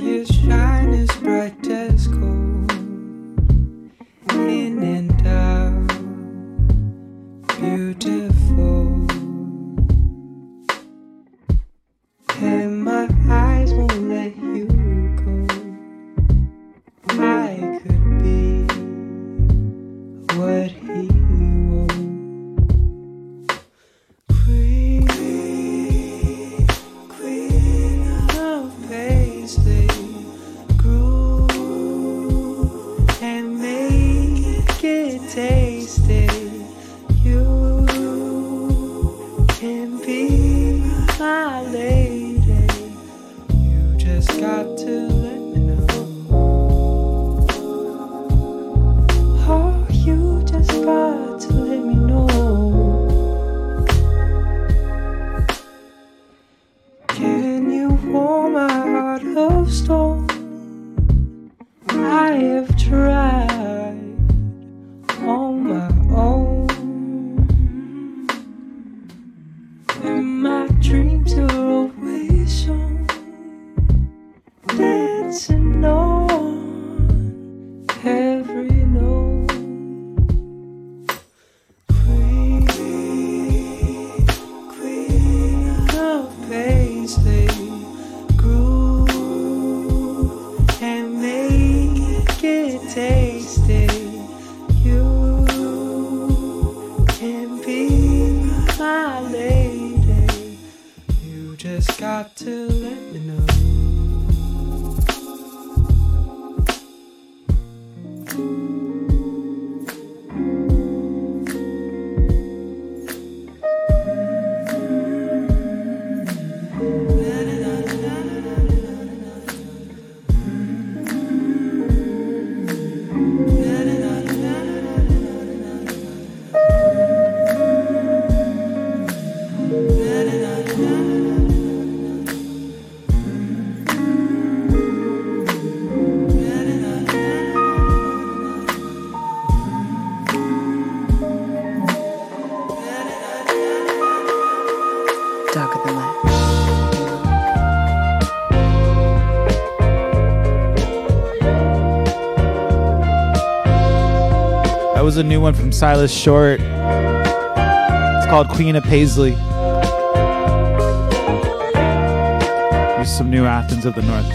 you shine as bright as gold, in and out, beautiful. And my eyes won't let you go. I could be what he won't. Queen of Paisley, groove and make it tasty. You can be my lady. Got to let me know. Oh, you just got to let me know. Can you warm my heart of stone? I have tried on my own, and my dreams are always shown. Dancing on every note. Queen of Paisley, groove and make it tasty. You can be my lady. You just got to let me know. That was a new one from Silas Short. It's called Queen of Paisley. Here's some new Athens of the North.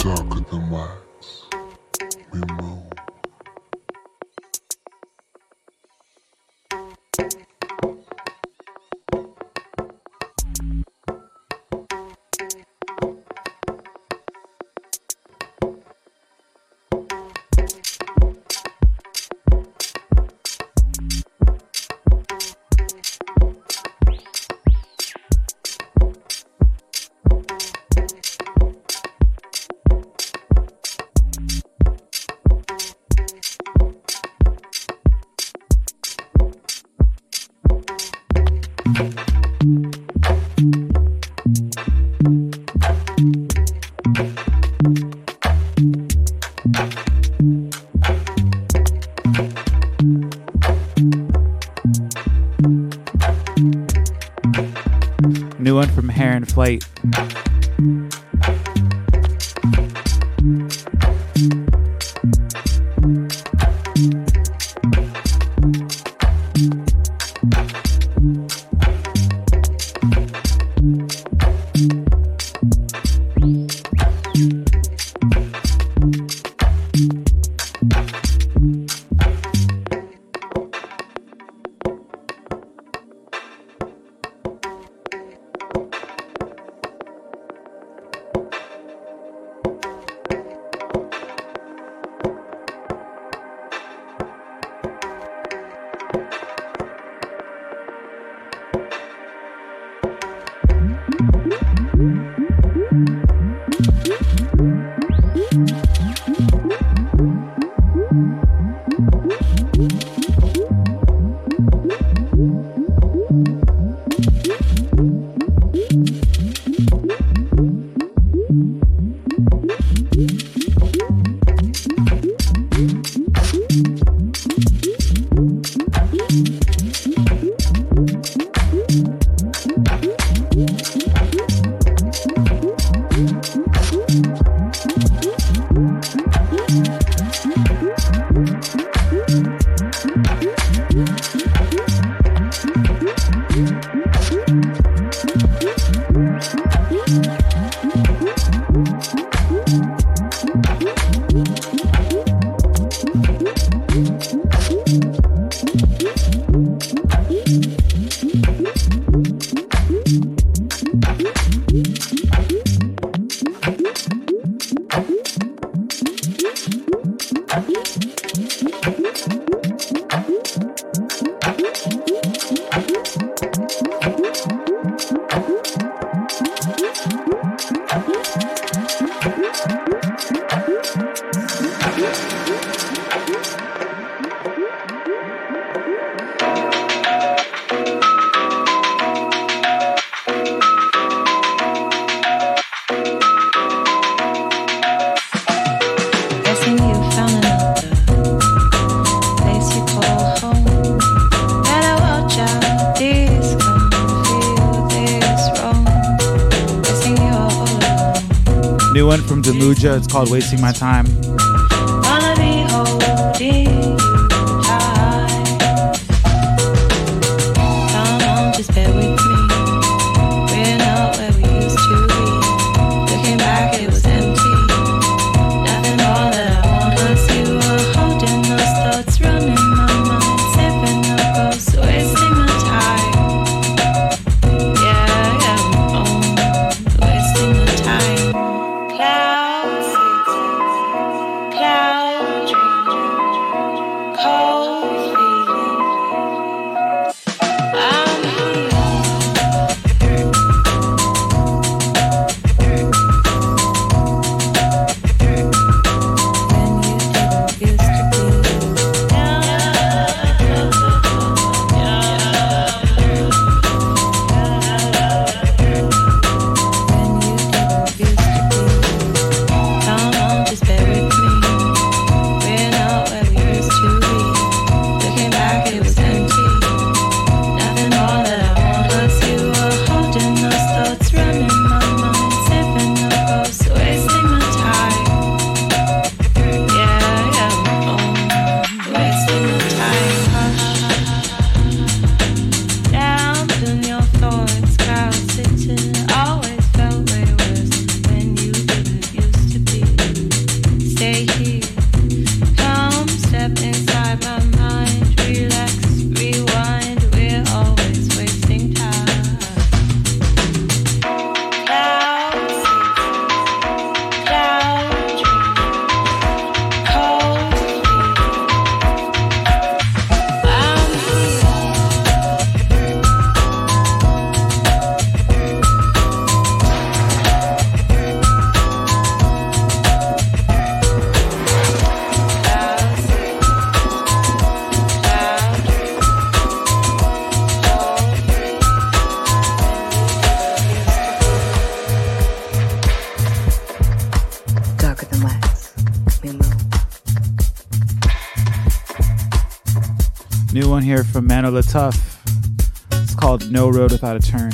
Darker than wax, we move plate. It's called Wasting My Time. Here from Manuel LaTuff. It's called No Road Without a Turn.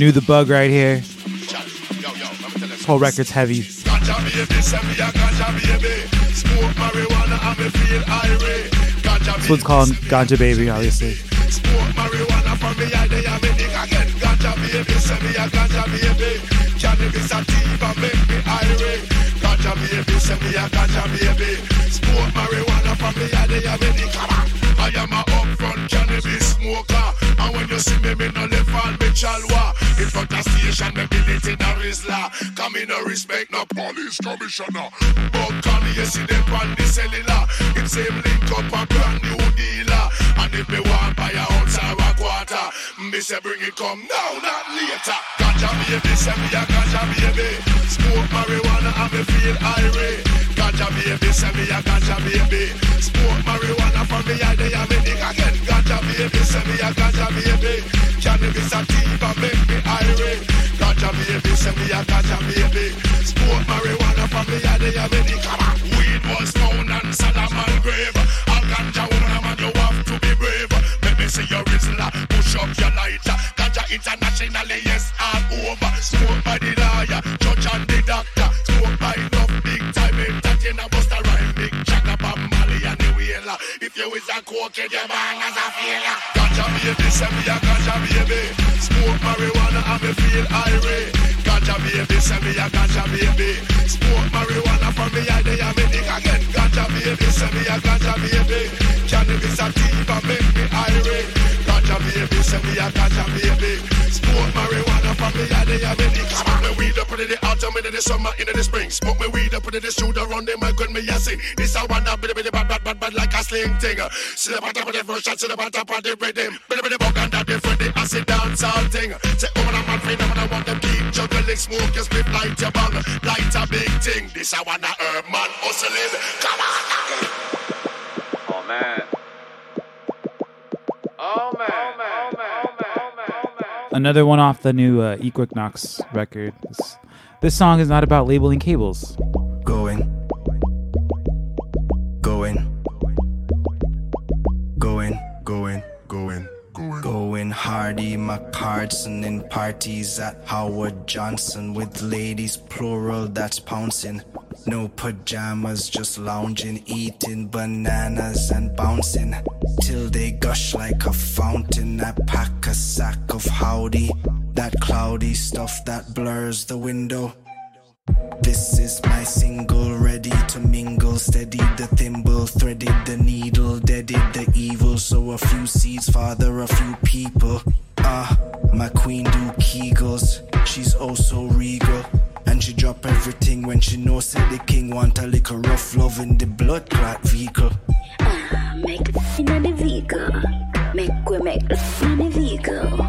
Knew the Bug right here. This whole record's heavy. This one's called Ganja Baby, obviously. I am a upfront cannabis smoker, and when you see me no left on me chalwa. In front of station, me build in a Rizla. Come in no respect, no police commissioner. But can you see them on the cellular? It's same link up a brand new dealer. And if me want buy a ounce or a quarter, me say bring it come now, not later. Ganja baby, say me a ganja baby. Smoke marijuana and me feel irate. Ganja baby, send me a ganja baby. Smoke marijuana for me, I dey a me nigga get. Ganja baby, send me a ganja baby. Cannabis a thief and make me irate. Ganja baby, send me a ganja baby. Smoke marijuana for me, I dey a me nigga. Weed was found on Salaman grave. All ganja woman, man, you have to be brave. Baby, see your Rizla, push up your lighter. Ganja internationally, yes, all over. Smoke by the lawyer, judge and the doctor. Smoke by enough big time in. If you is a cokehead, your man is a failure. Ganja baby, send me a ganja baby. Smoke marijuana and me feel irate. Ganja baby, send me a ganja baby. Smoke marijuana for me, I dey a me nigga again. Ganja baby, send me a ganja baby. Cannabis a thief and make me irate. Ganja baby, send me a ganja baby. Smoke marijuana for me, I dey a me nigga. Smoke me weed up in the autumn, in the summer, in the spring. Smoke me weed up in the shoot around them, I gun me a sing. This a one up, bad like a sling. See the bottom of the version, see the bottom of the rhythm. Bit of the book and that different, I sit down, salting. Say, oh, I'm not free, I want them keep juggling, smoke, you split, light your bong, light a big thing. This I wanna herb, man, hustling. Come on! Oh, man. Oh, man. Oh, man. Oh, man. Oh, man. Oh, man. Another one off the new Equiknoxx record. This song is not about labeling cables. Going Hardy McCartson in parties at Howard Johnson with ladies plural that's pouncing. No pajamas, just lounging, eating bananas and bouncing. Till they gush like a fountain. I pack a sack of howdy, that cloudy stuff that blurs the window. This is my single, ready to mingle, steady the thimble, threaded the needle, deaded the evil, so a few seeds, father a few people. My queen do kegels, she's also regal, and she drop everything when she knows say the king want a lick of rough love in the blood clot vehicle. Make it in the vehicle, make it in the vehicle.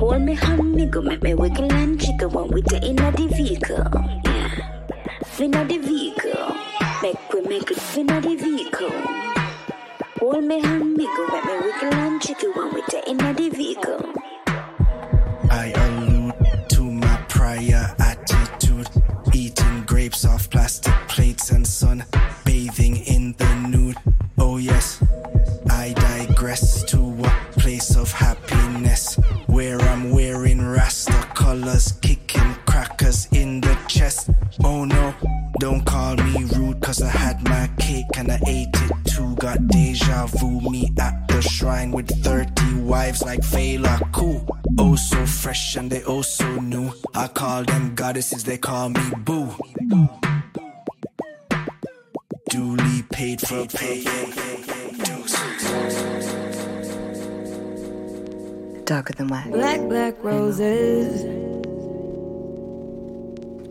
Hold me hand, me go, make me wiggle and jiggle when we get in the vehicle. Yeah, in the vehicle, make it in the vehicle. Hold me hand, me go, make me wiggle and jiggle when we get in the vehicle. I allude to my prior attitude, eating grapes off plastic plates and sun, bathing in the nude. Oh yes, I digress to a place of happiness where I'm wearing rasta colors, kicking crackers in the chest. Oh no, don't call me rude, cause I had my cake and I ate it too. Got deja vu, me at the shrine with 30 wives like Fela Kuti. Oh so fresh and they oh so new. I call them goddesses, they call me boo. Duly paid for paying. Darker than wax. Black roses.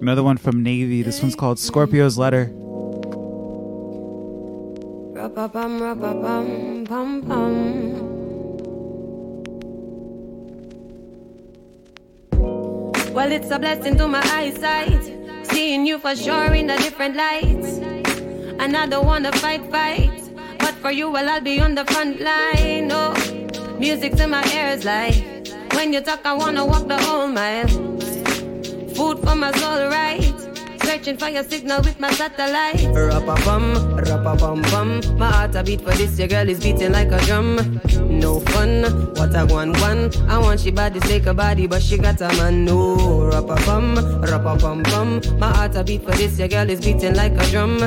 Another one from Navy. This one's called Scorpio's Letter. Well, it's a blessing to my eyesight, seeing you for sure in a different light. And I don't wanna fight, but for you, well, I'll be on the front line. Oh, music to my ears like when you talk, I wanna walk the whole mile. Food for my soul, right? catching fire signal with my satellite. Rap-a-bum, bum. My heart a beat for this, your girl is beating like a drum. No fun, what I want. I want she body, take her body, but she got a man. No, rap-a-bum, bum. My heart a beat for this, your girl is beating like a drum.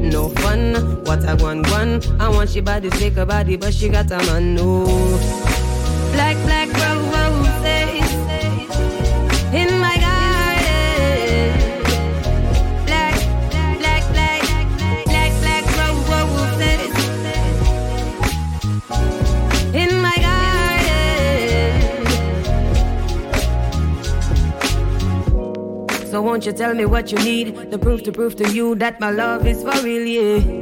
No fun, what I want. I want she body, take her body, but she got a man. No. Black roses in my garden. Black roses in my garden. So won't you tell me what you need? The proof to prove to you that my love is for real, yeah.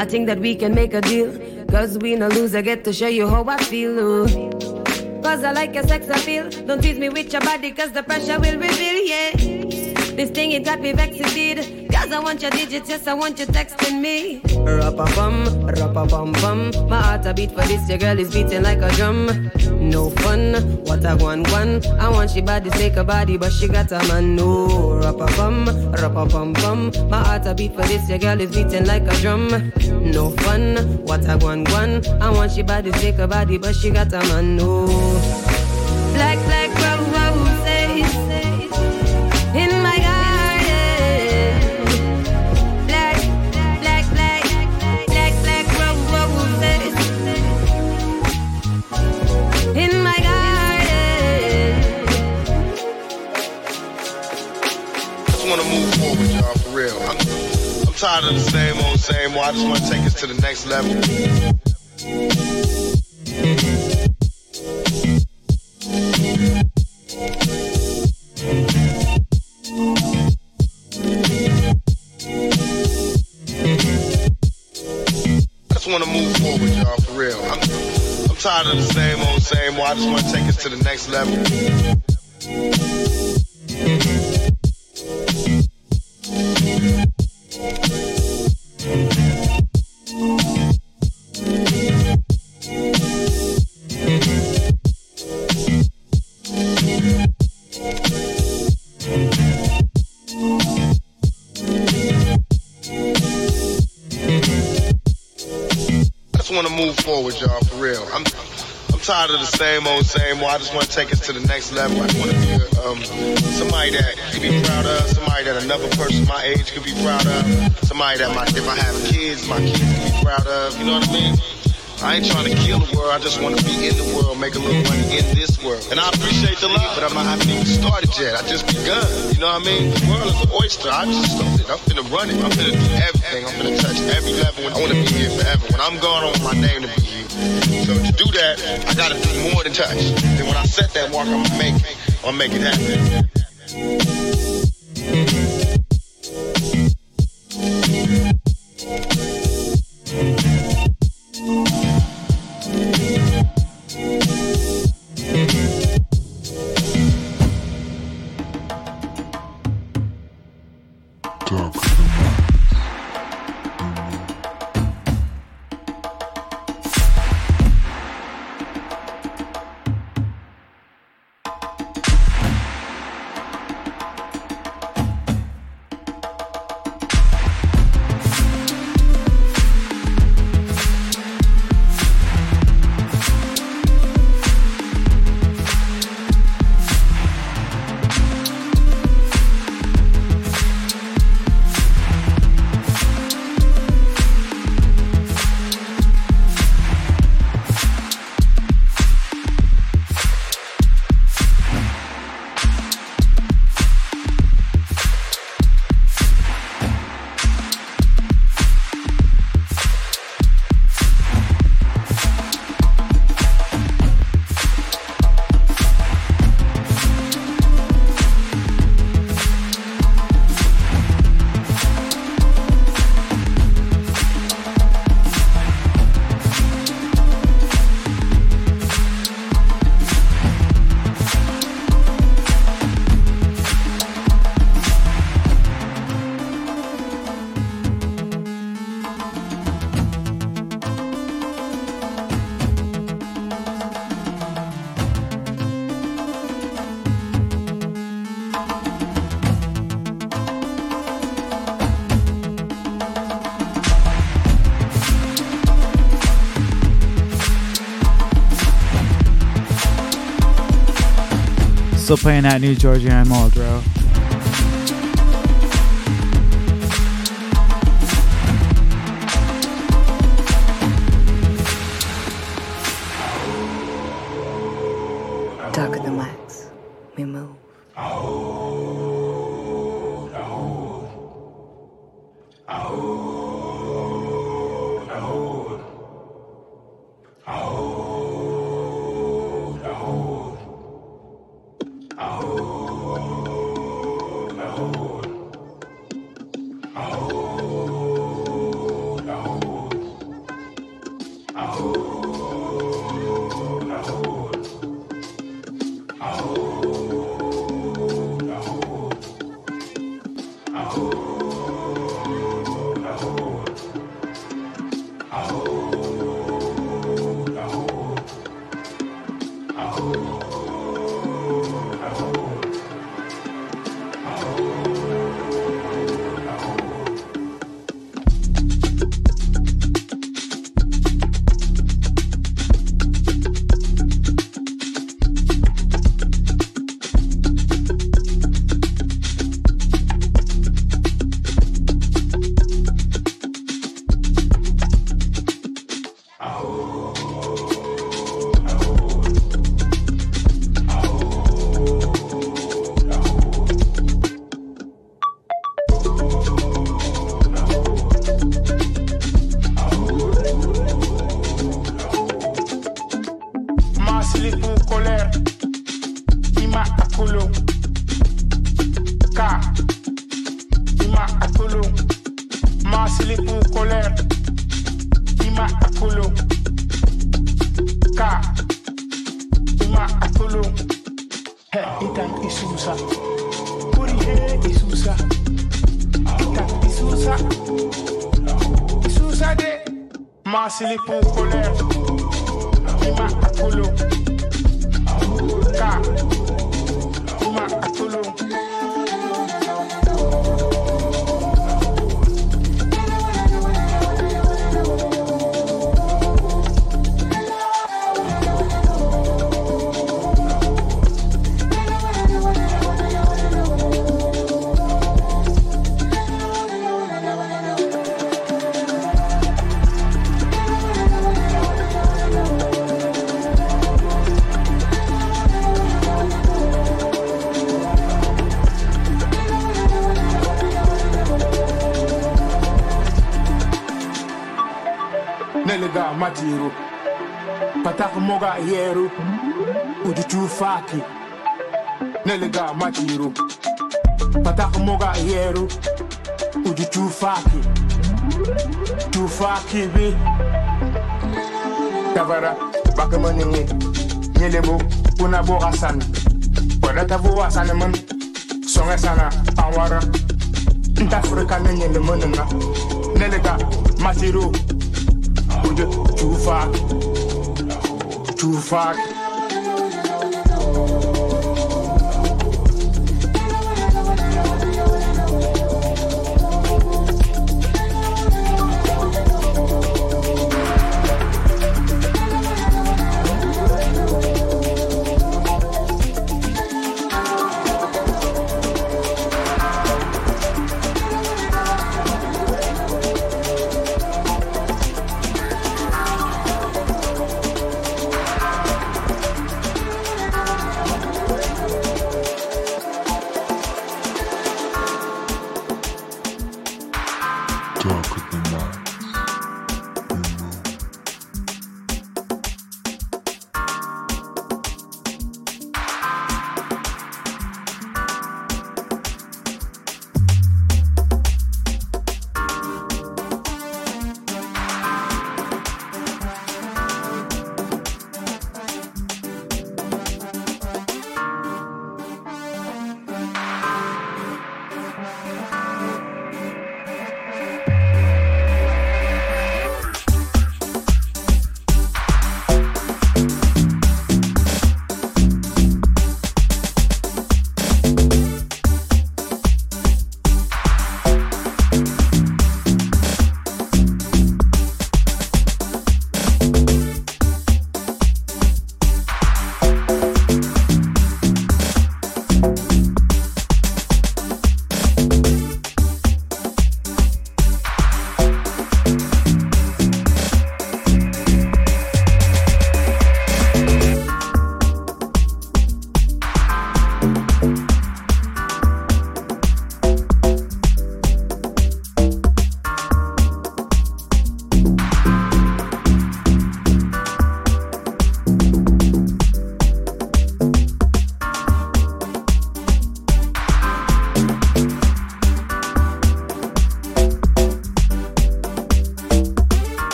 I think that we can make a deal, cause we no loser, get to show you how I feel, ooh. Cause I like your sex appeal. Don't tease me with your body, cause the pressure will reveal, yeah. This thing it got me vexed indeed. Cause I want your digits, yes, I want you texting me. Rap-a-bum. My heart a beat for this, your girl is beating like a drum. No fun, what I want. I want she body, take her body, but she got a man. No, rap-a-bum. My heart a beat for this, your girl is beating like a drum. No fun, what I want. I want she body, take her body, but she got a man. No. Black roses in my garden. I'm tired of the same old. I just want to take us to the next level. I just want to move forward, y'all, for real. I'm tired of the same old. I just want to take us to the next level. Tired of the same old. I just want to take us to the next level. I want to be somebody that can be proud of, somebody that another person my age could be proud of, somebody that if I have kids, my kids can be proud of. You know what I mean? I ain't trying to kill the world. I just want to be in the world, make a little money in this world. And I appreciate the love, but I haven't even started yet. I just begun. You know what I mean? The world is an oyster. I just started. I'm finna run it. I'm finna do everything. I'm finna touch every level. I want to be here forever. When I'm gone, I want my name to be here. So to do that, I gotta do more than touch. And when I set that mark, I'm gonna make it happen. still playing that New Georgia Mall, bro. Darker than wax, we move. Matiru patak moga yeru udutu faki nelega matiru patak moga yeru udutu faki tu faki bi tavara bakamani yelebo una borasan wala tavwa sanaman songa sana awara ntafrika nene menna nelega matiru too far, too far.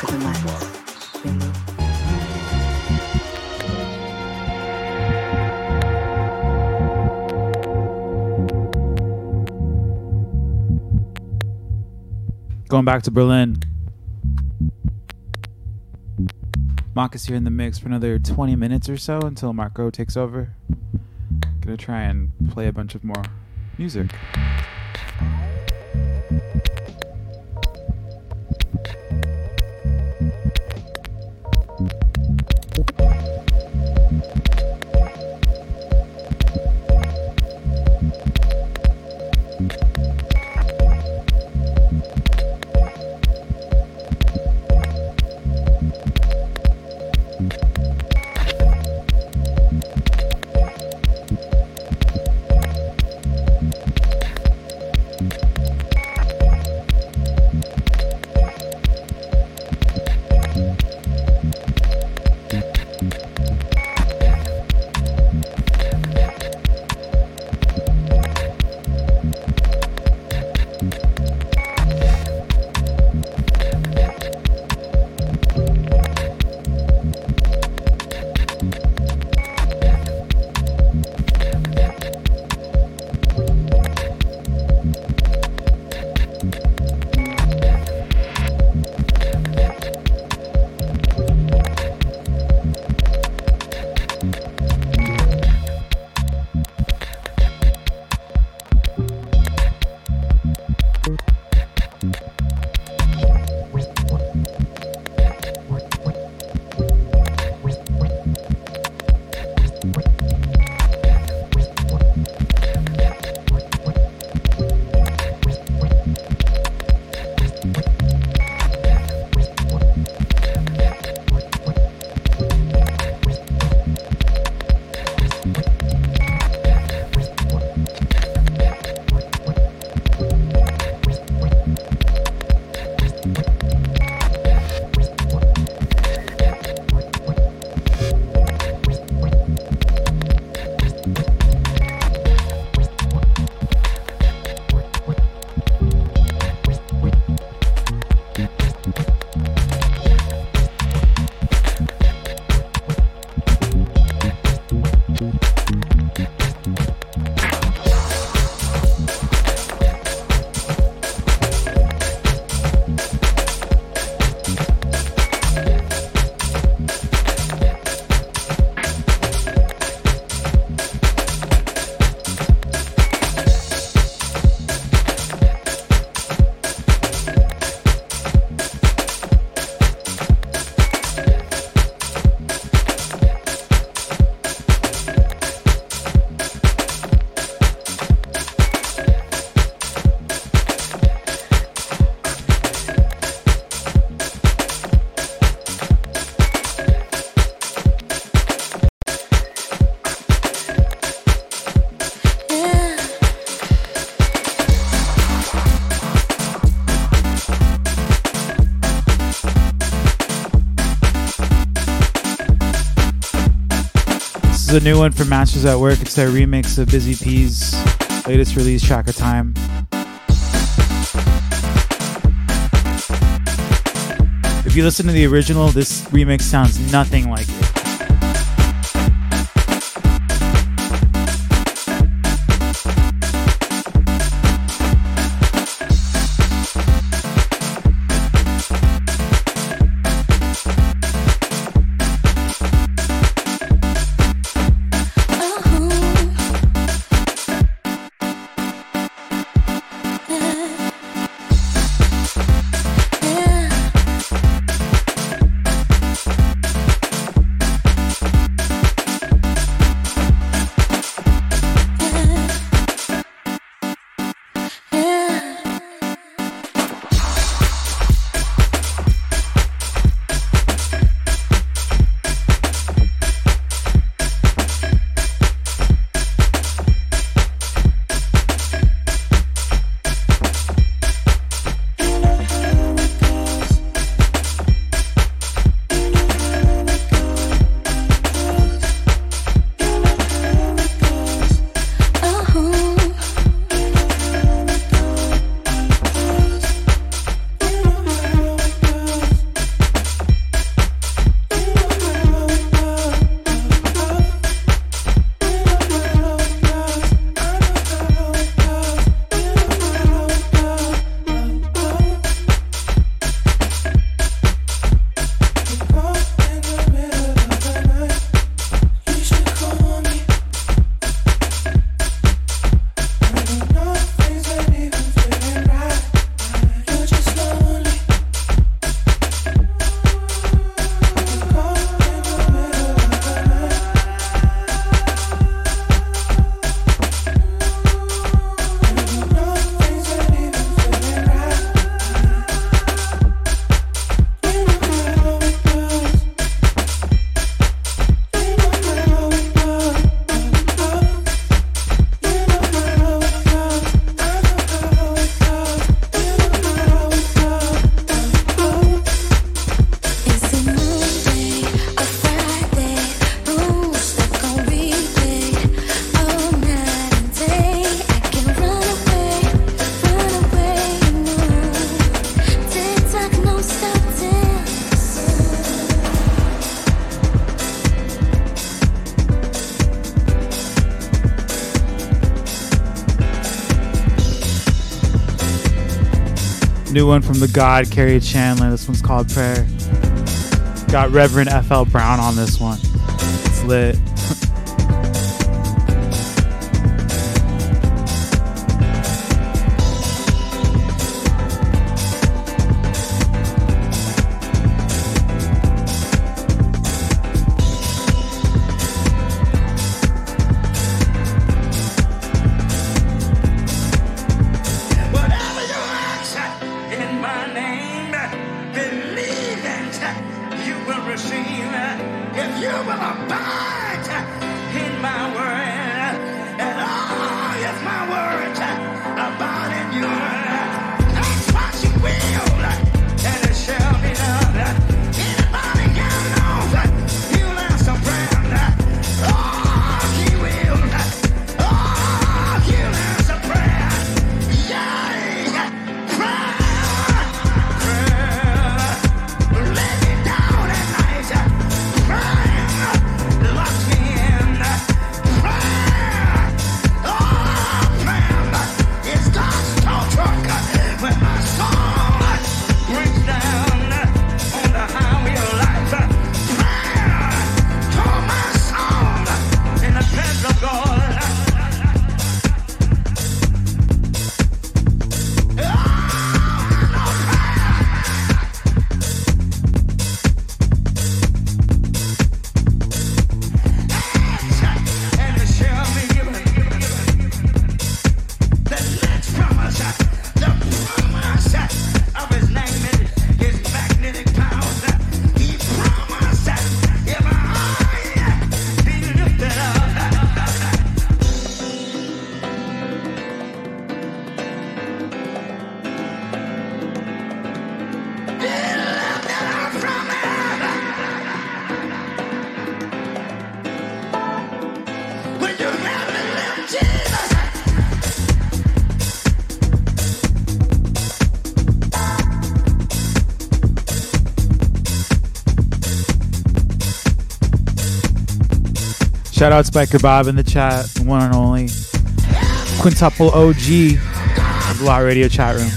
could relax. Going back to Berlin. Marcus here in the mix for another 20 minutes or so until Marco takes over. Gonna try and play a bunch of more music. This is a new one from Masters at Work. It's their remix of Busy P's latest release, Shaka of Time. If you listen to the original, this remix sounds nothing like it. New one from the God, Carrie Chandler. This one's called Prayer. Got Reverend F.L. Brown on this one. It's lit. Shout out Spiker Bob in the chat, the one and only Quintuple OG of Blot Radio chat room.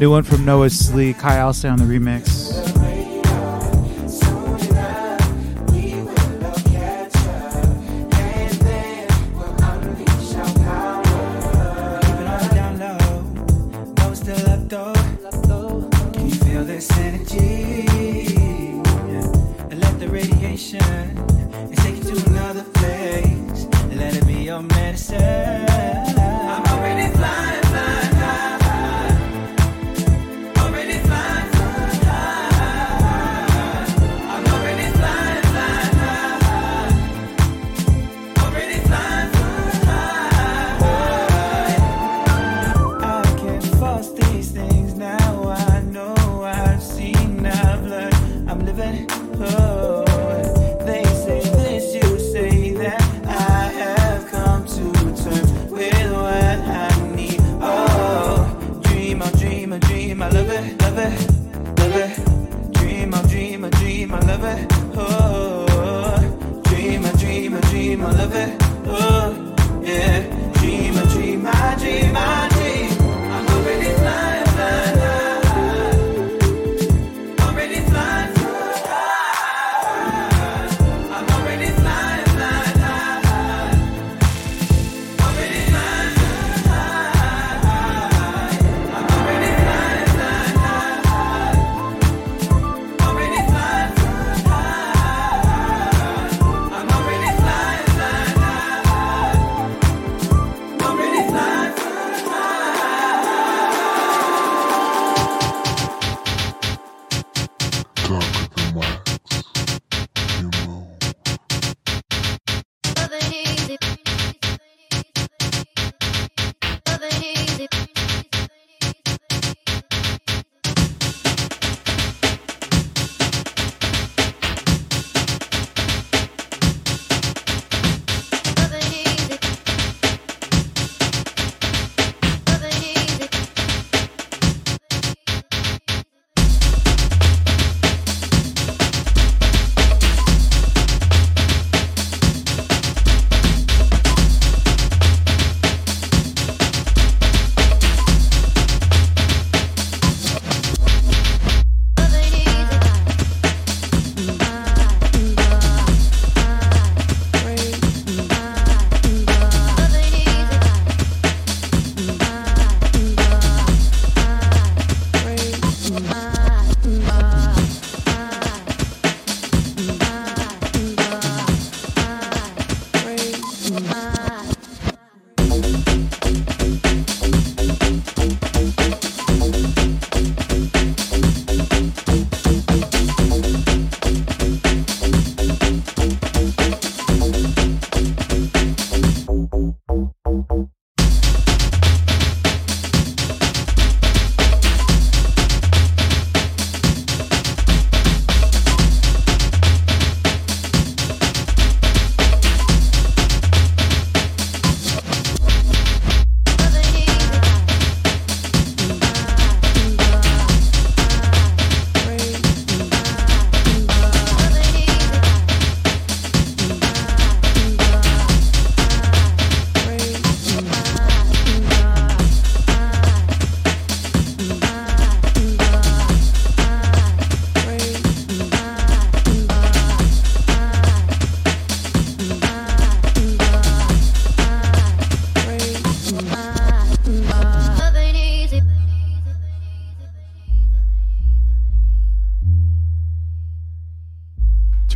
New one from Noah Slee, Kyle Say on the remix. Dream, I dream, I dream. I'm hoping it's mine.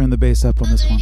turn the bass up on this one.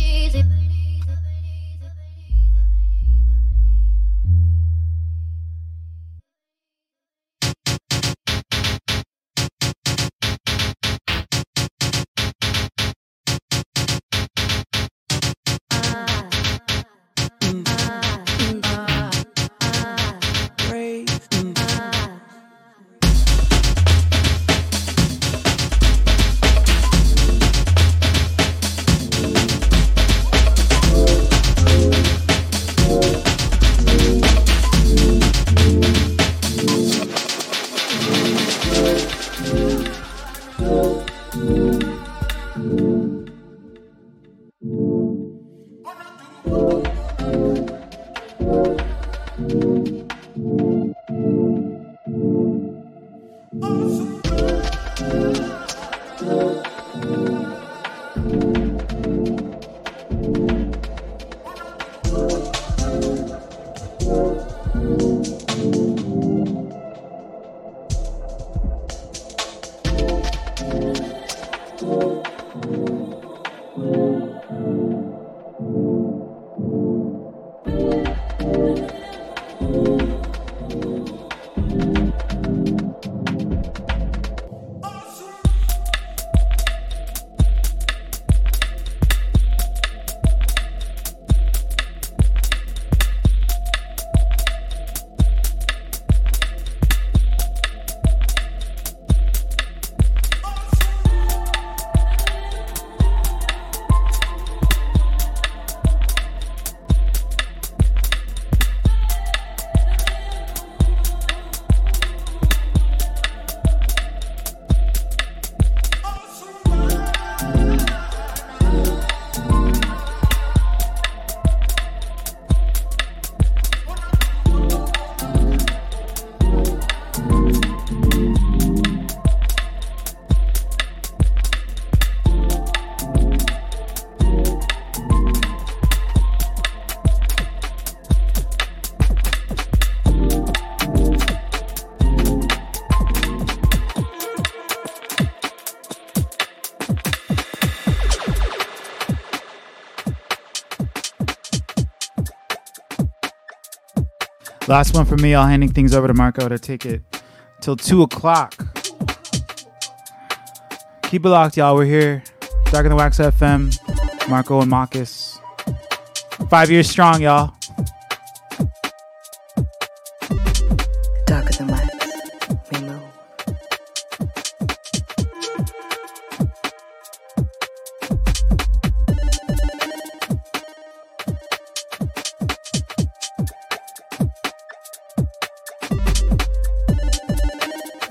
Last one for me. I'll handing things over to Marco to take it till 2 o'clock. Keep it locked, y'all. We're here. Darker Than Wax FM. Marco and Marcus. 5 years strong, y'all. Darker Than Wax. We move.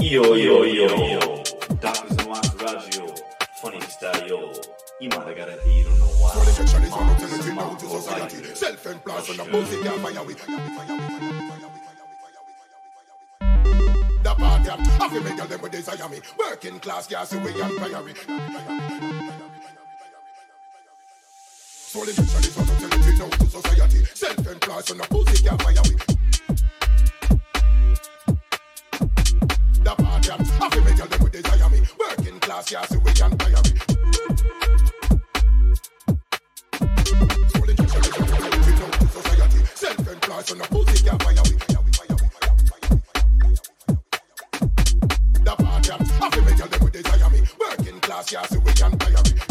Yo, yo, yo, yo, Darker Than Wax Radio, funny style, you might have got a beat on the wall. Self-employed on a music and fire. The party up, I feel like them with desire me, working class gas away and fiery. So the mission is not utility now to society, self-employed on a music and fiery. I feel me tell them we desire me. Working class, yeah, so we can tire me. So the teacher is not going to know to society. Self-employed, so no pussy can fire me. The party, I feel me tell them we desire me. Working class, yeah, so we can tire me.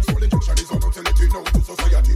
So the teacher is not going to know to society.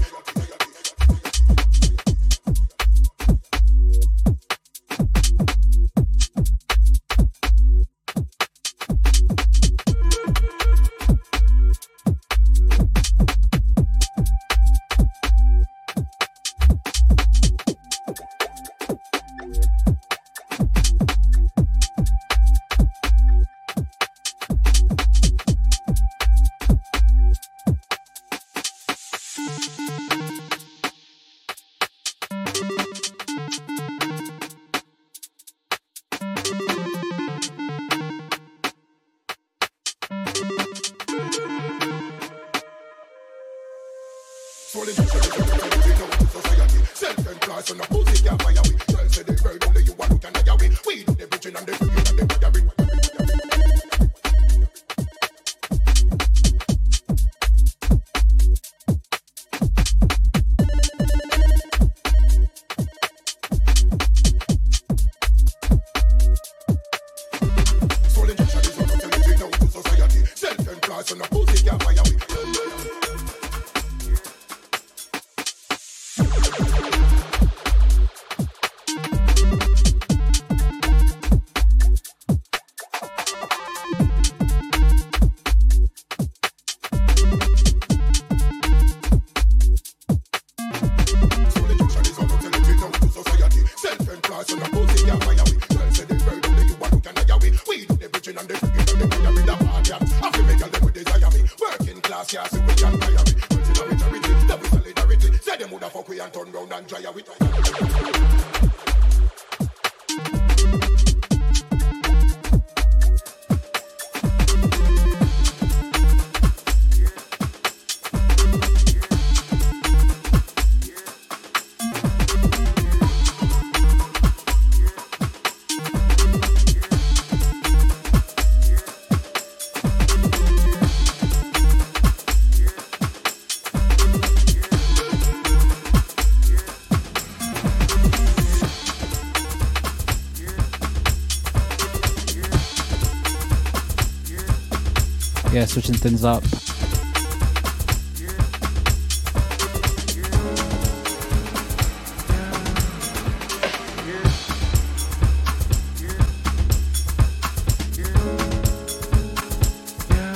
Yeah, switching things up.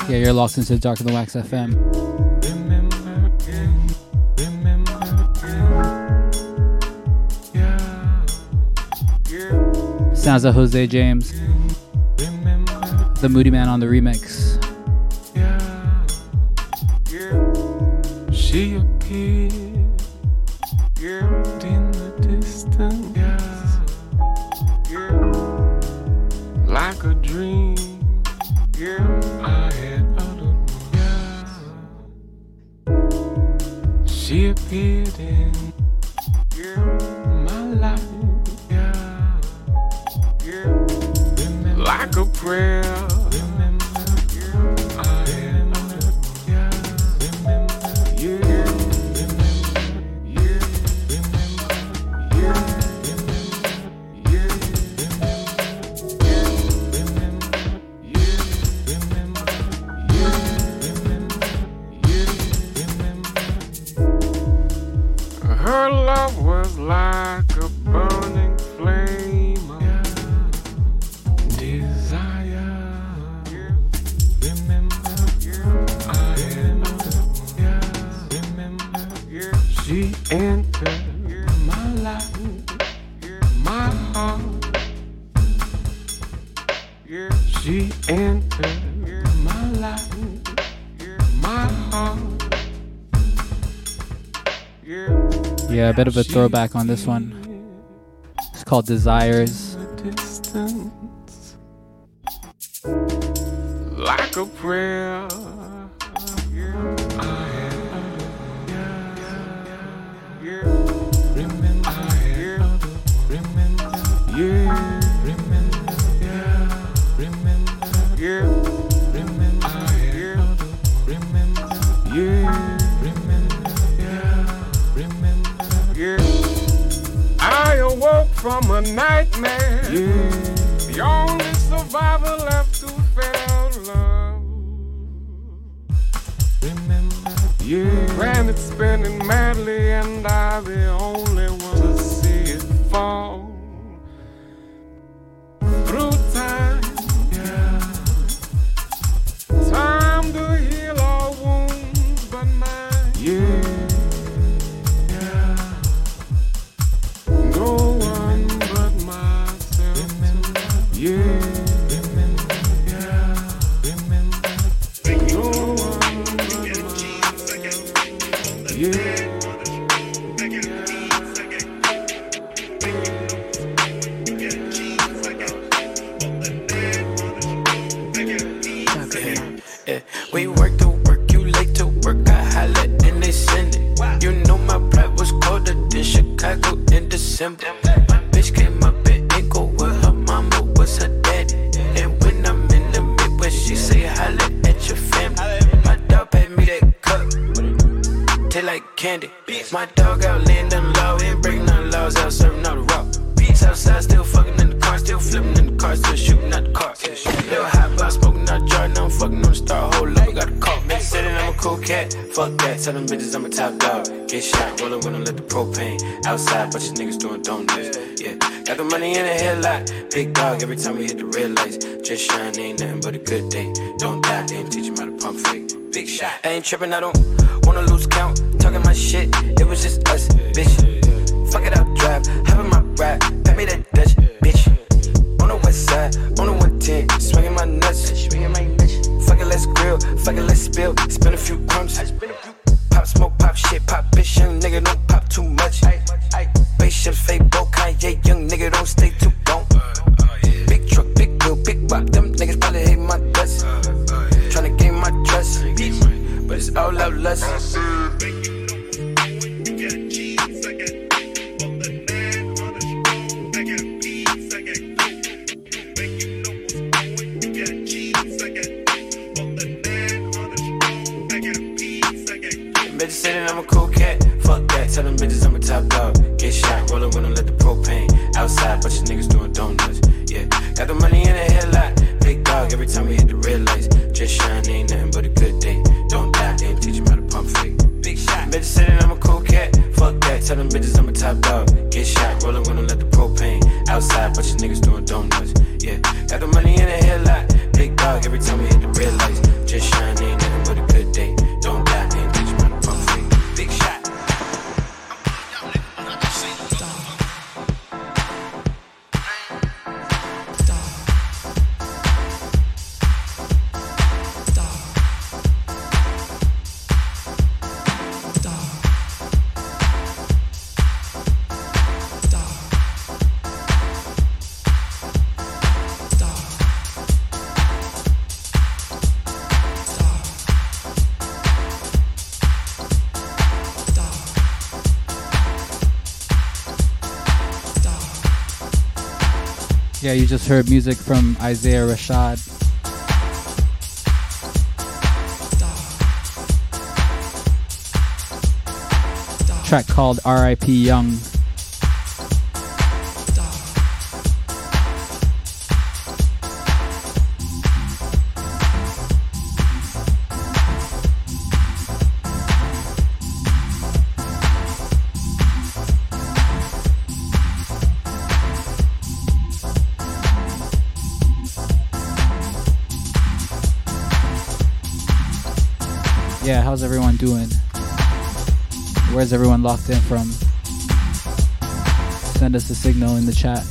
Yeah, you're locked into Darker Than Wax FM. Sounds like Jose James, the Moody Man on the remix. A bit of a throwback on this one. It's called Desires. Like a prayer. From a nightmare, yeah. The only survivor left who fell in love. Remember, yeah. Planet's spinning madly, and I'm the only one to see it fall. Through time, yeah. Time to heal all wounds but mine. Yeah. But you niggas doing this, yeah. Got the money in the headlock, big dog. Every time we hit the red lights, just shine ain't nothing but a good thing. Don't die, they ain't teaching how to pump fake. Big shot. I ain't tripping, I don't wanna lose count. Talking my shit, it was just us, bitch. Fuck it up, drive, hop in my ride, pay me that Dutch, bitch. But you niggas doing donuts, yeah. Got the money in the headlight. Big dog every time we hit the red lights. Just shine, ain't nothing but a good day. Don't die, they ain't teach him how to pump fake. Big shot. Bitches say that I'm a cool cat. Fuck that, tell them bitches I'm a top dog. Get shot, rolling when I let the propane outside. But you niggas doing donuts, yeah. Got the money in the headlight. Big dog every time we hit the red lights. Just shine, ain't nothing but a good day. Don't die, they ain't teach him how to pump fake. Big shot. Yeah, you just heard music from Isaiah Rashad. Track called R.I.P. Young. Yeah, how's everyone doing? Where's everyone locked in from? Send us a signal in the chat.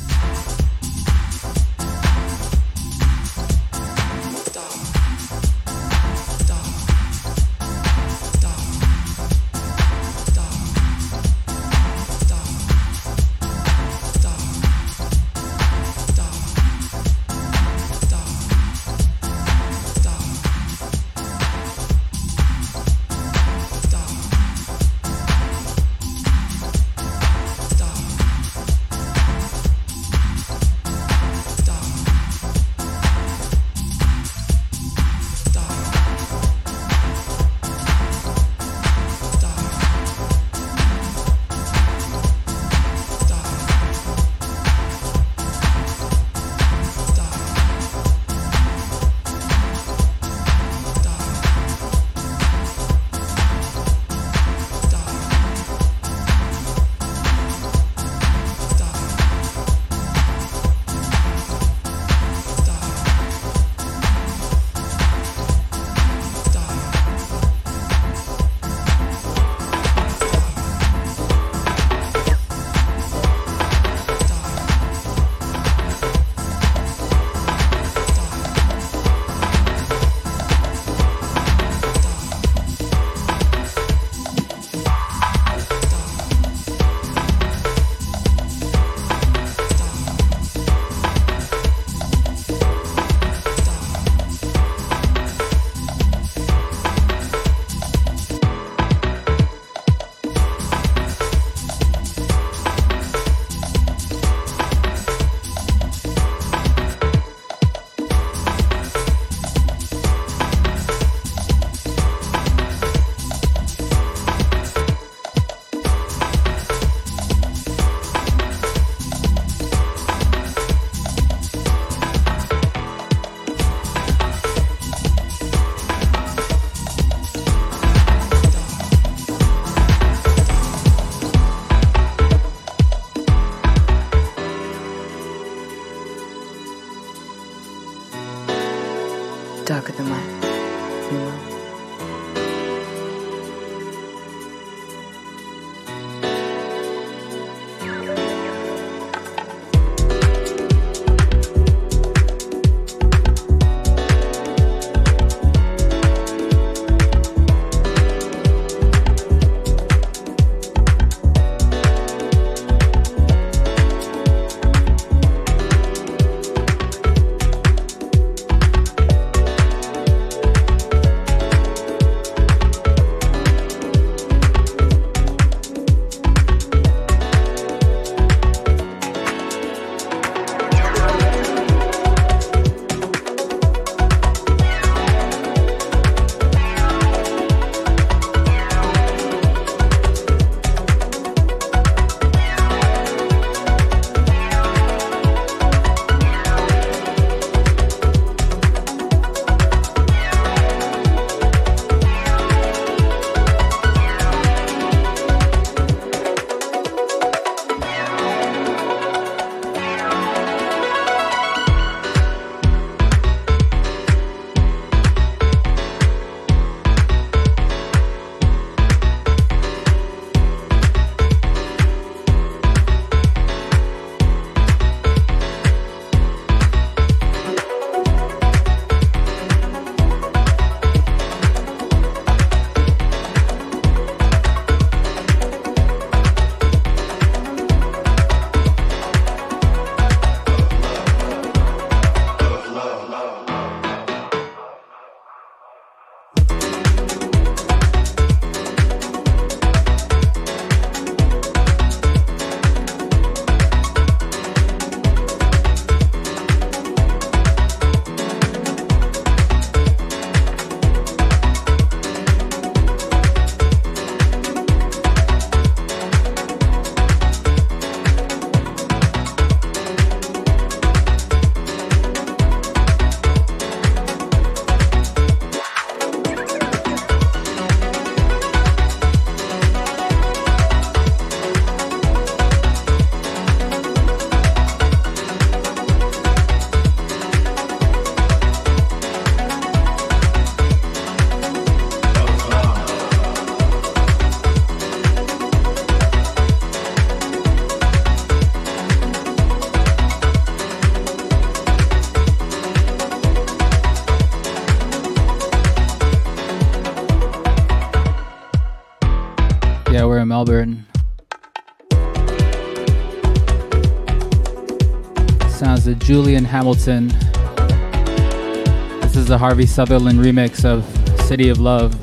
Darker than wax. Melbourne. Sounds of Julian Hamilton. This is the Harvey Sutherland remix of City of Love.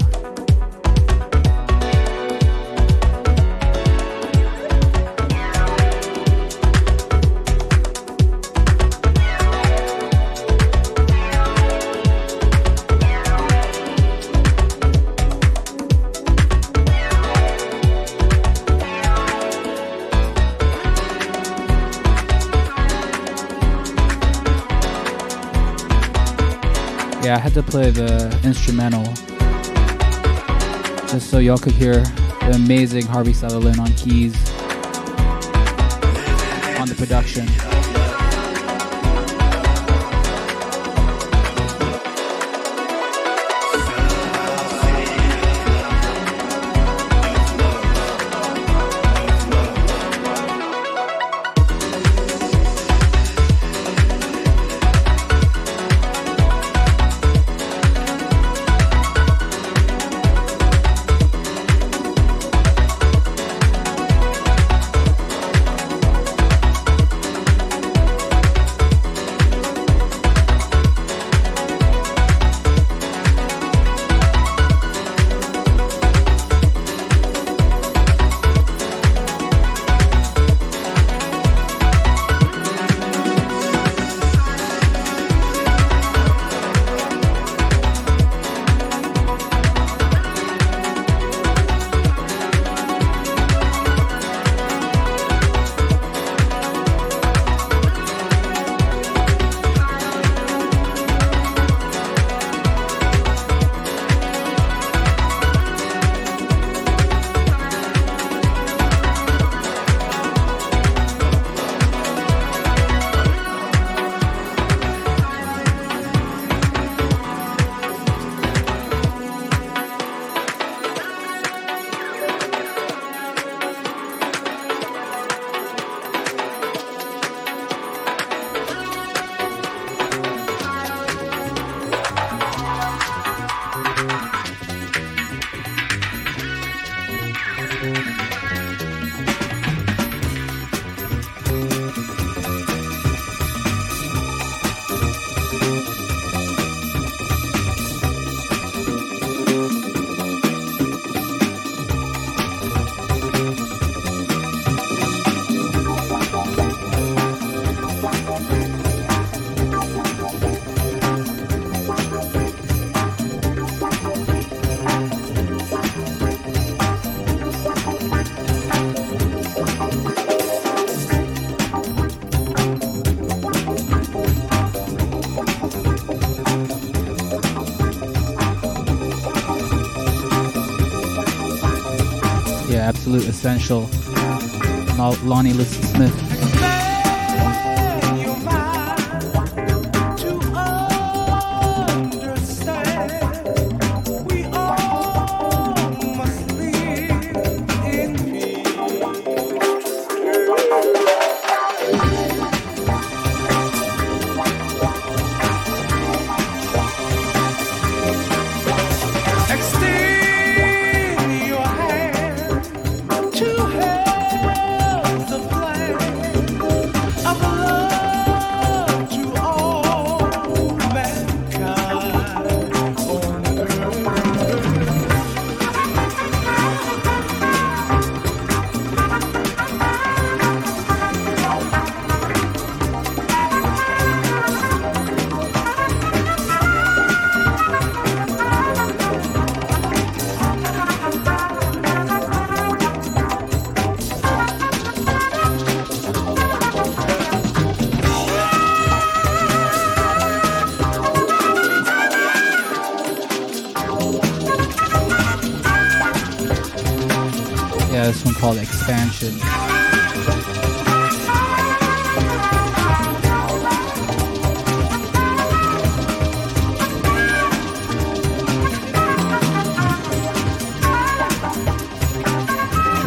Yeah, I had to play the instrumental just so y'all could hear the amazing Harvey Sutherland on keys on the production. Absolute essential. Lonnie Liston Smith. Called Expansion.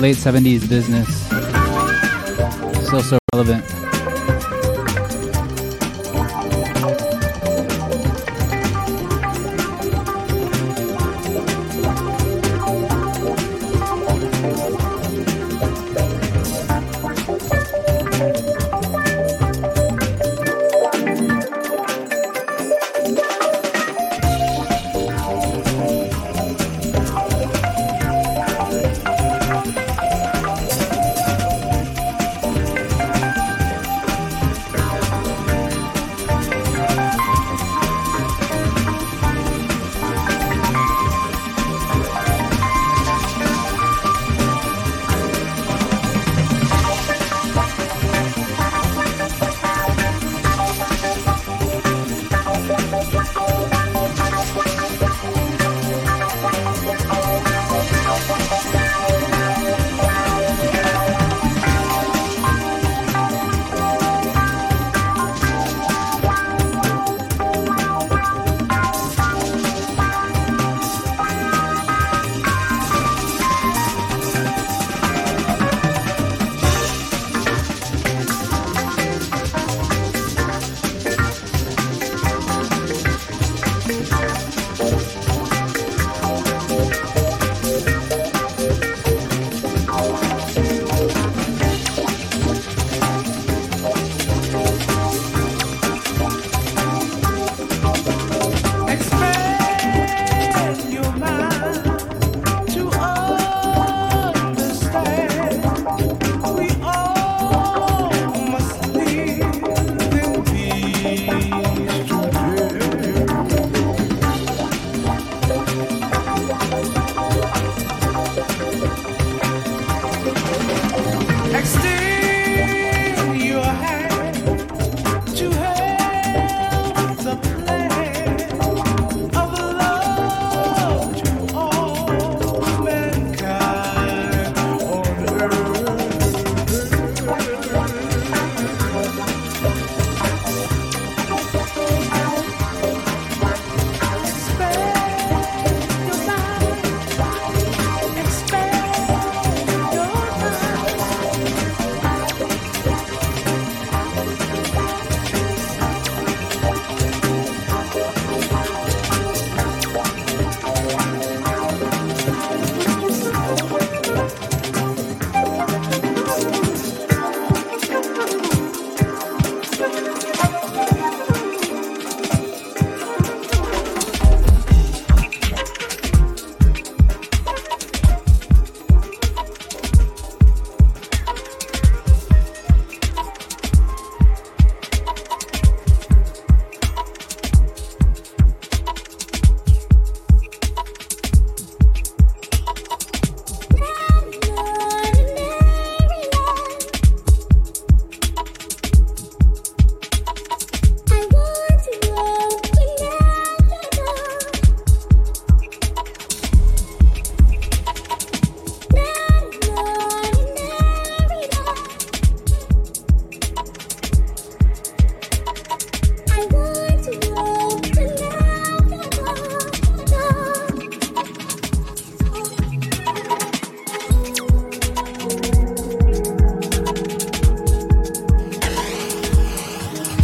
Late 70s business. Still so relevant.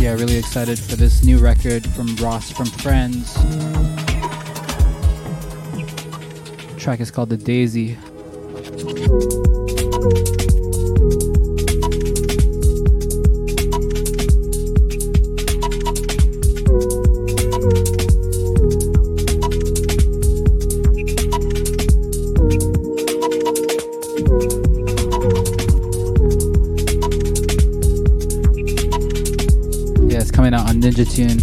yeah, really excited for this new record from Ross from Friends. The track is called The Daisy. Out on Ninja Tune.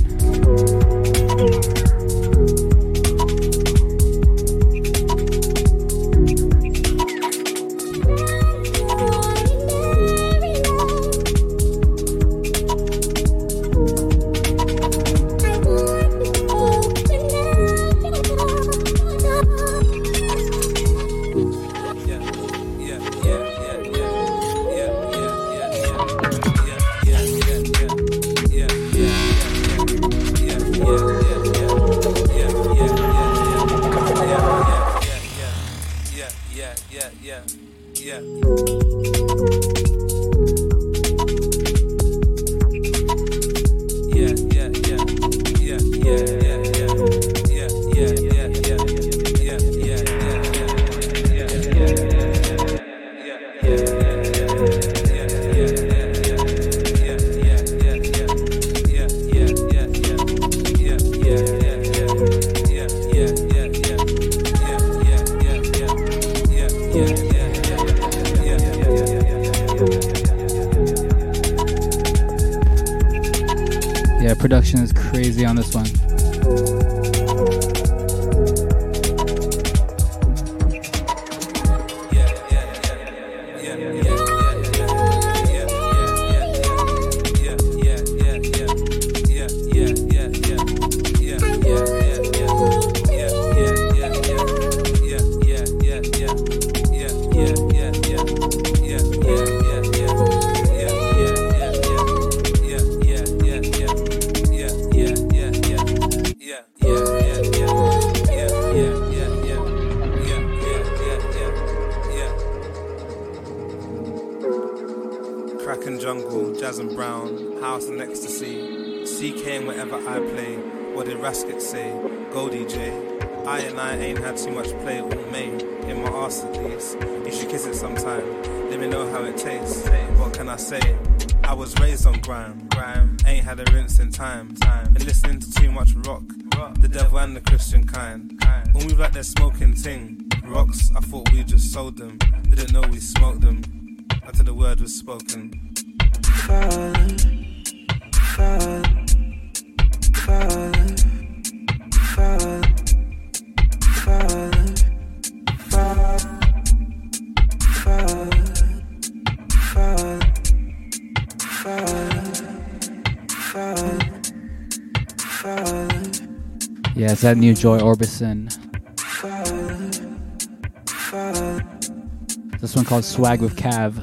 Production is crazy on this one. Yeah, it's that new Joy Orbison. This one called Swag with Cav.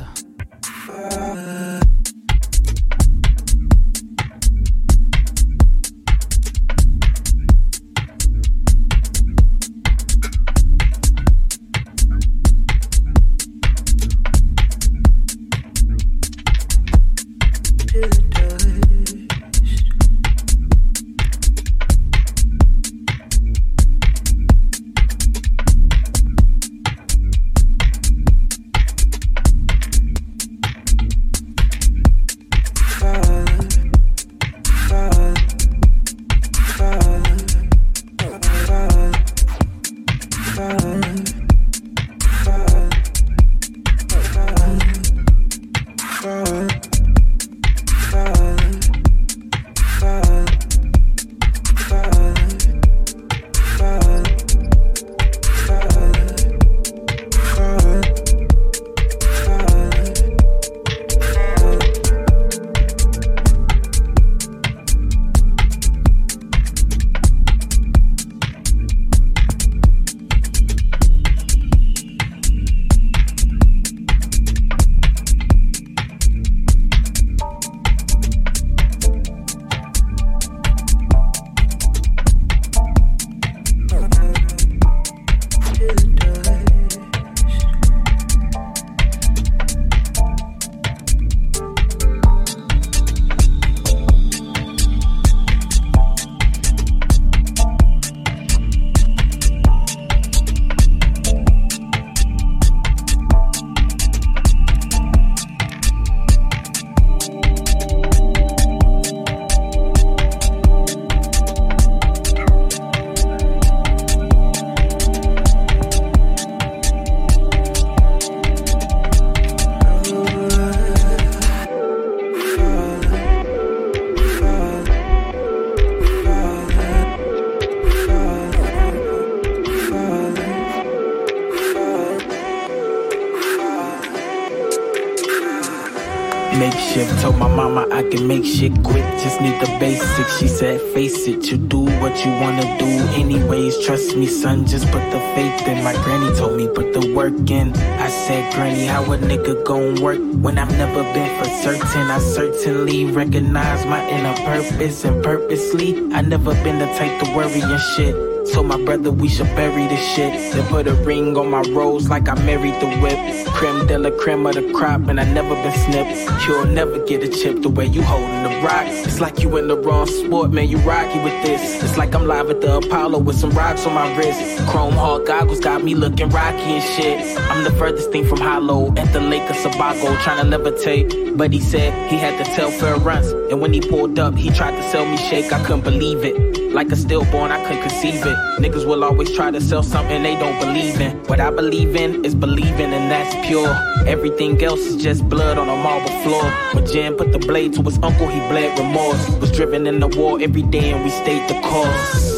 shift. Told my mama I can make shit quick, just need the basics. She said, face it, you do what you wanna do anyways. Trust me, son, just put the faith in. My granny told me, put the work in. I said, granny, how a nigga gon' work when I've never been for certain? I certainly recognize my inner purpose, and purposely I never been the type to worry and shit. So my brother, we should bury this shit. Then put a ring on my rose like I married the whip. Creme de la creme of the crop, and I never been snipped. You'll never get a chip the way you holding the rock. It's like you in the wrong sport, man, you rocky with this. It's like I'm live at the Apollo with some rocks on my wrist. Chrome hard goggles got me looking rocky and shit. I'm the furthest thing from hollow at the Lake of Sabago, trying to levitate. But he said he had to tell fair runs, and when he pulled up, he tried to sell me shake. I couldn't believe it. Like a stillborn, I couldn't conceive it. Niggas will always try to sell something they don't believe in. What I believe in is believing, and that's pure. Everything else is just blood on a marble floor. When Jim put the blade to his uncle, he bled remorse. Was driven in the war every day, and we stayed the course.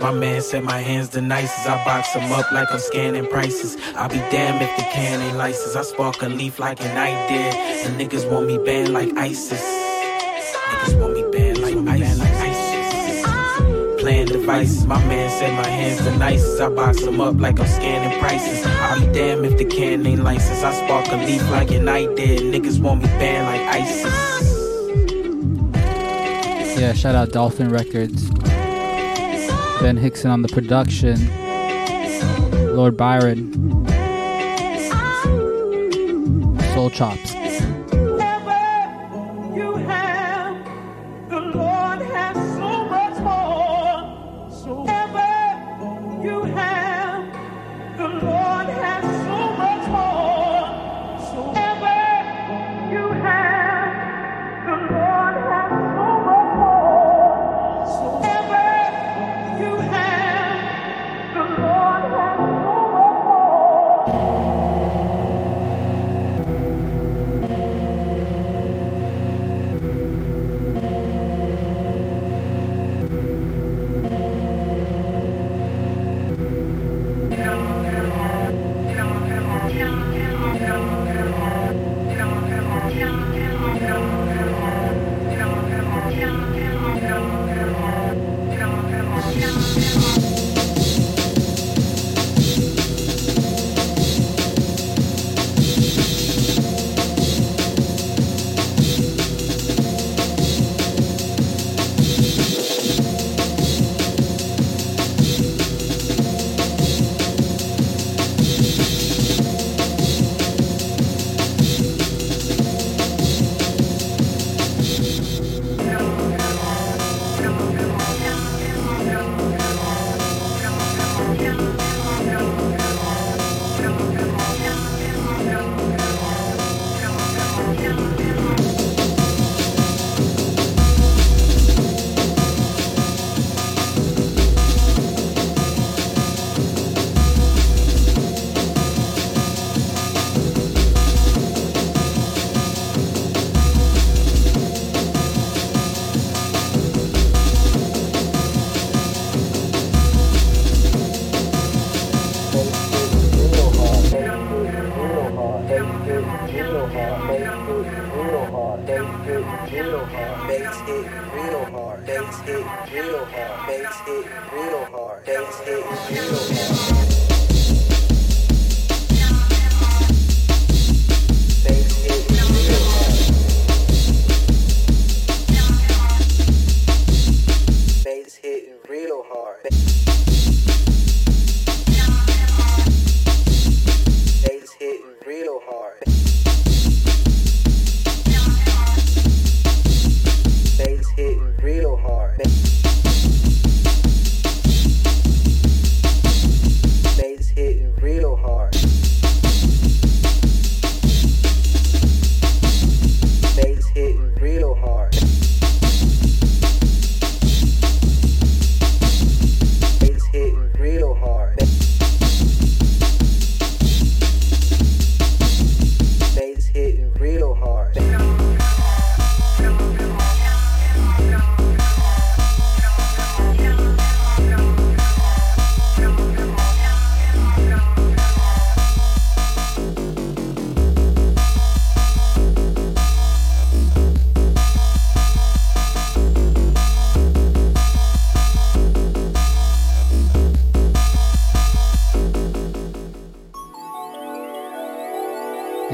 My man said my hands the nicest. I box them up like I'm scanning prices. I'll be damned if the can ain't licensed. I spark a leaf like an idea, and niggas want me banned like ISIS. Niggas want me banned. Playing devices, my man said my hands the nicest. I box them up like I'm scanning prices. I'll be damned if the can ain't licensed. I spark a leaf like an idea. Niggas want me banned like ISIS. Yeah, shout out Dolphin Records. Ben Hickson on the production. Lord Byron. Soul Chops.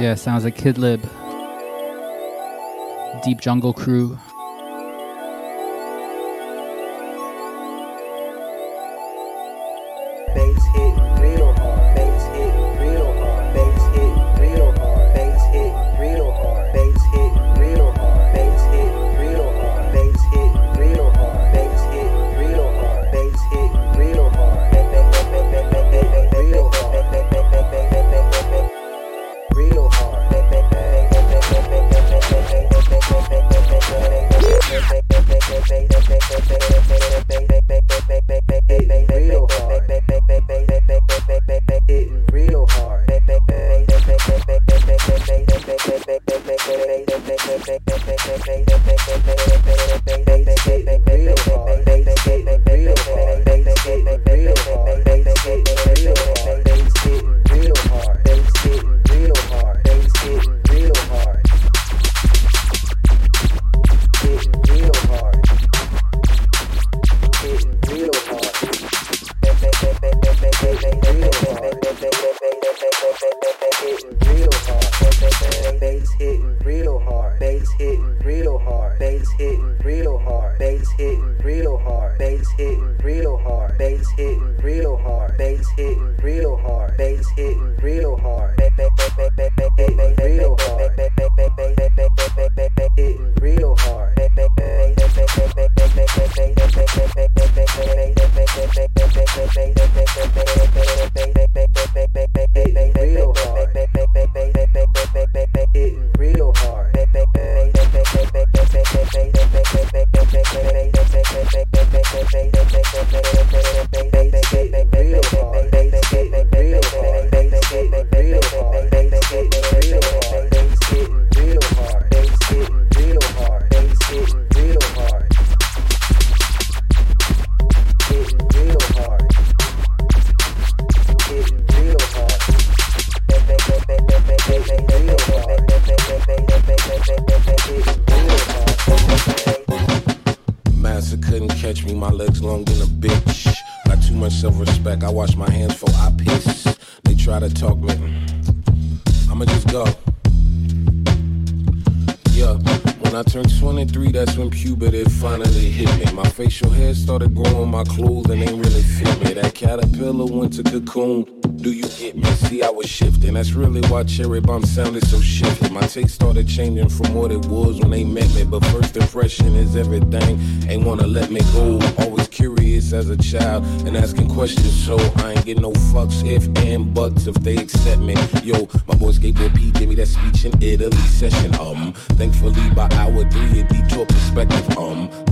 Yeah, sounds like Kid Lib. Deep Jungle Crew. Cherry bomb sounded so shifty. My taste started changing from what it was when they met me. But first impression is everything. Ain't wanna let me go. Always curious as a child and asking questions. So I ain't get no fucks if and buts if they accept me. Yo, my boys gave their P. Give me that speech in Italy session. Thankfully by hour 3 a detour perspective.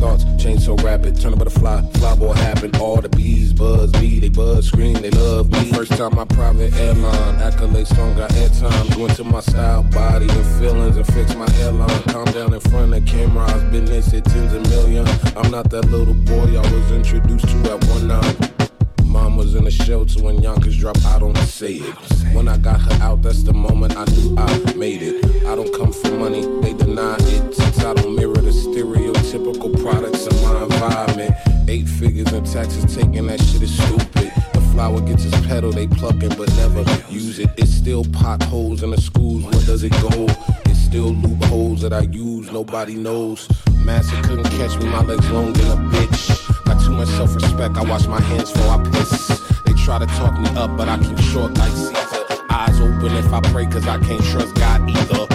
Thoughts change so rapid. Turn a butterfly, fly boy happen. All the bees buzz me. They buzz scream. They love me. First time I private airline. Accolades song got airtime. Going to my style, body, and feelings, and fix my hairline. Calm down in front of the camera. I've been this at tens of millions. I'm not that little boy I was introduced to at 19. Mom was in the shelter when Yonkers dropped, I don't say it. When I got her out, that's the moment I knew I made it. I don't come for money, they deny it. Since I don't mirror the stereotypical products of my environment. 8 figures in taxes taking, that shit is stupid. Flower gets its petal, they pluck it but never use it. It's still potholes in the schools, where does it go? It's still loopholes that I use, nobody knows. Master couldn't catch me, my legs long than a bitch. Got too much self-respect, I wash my hands before I piss. They try to talk me up, but I keep short like Caesar. Eyes open if I pray, cause I can't trust God either.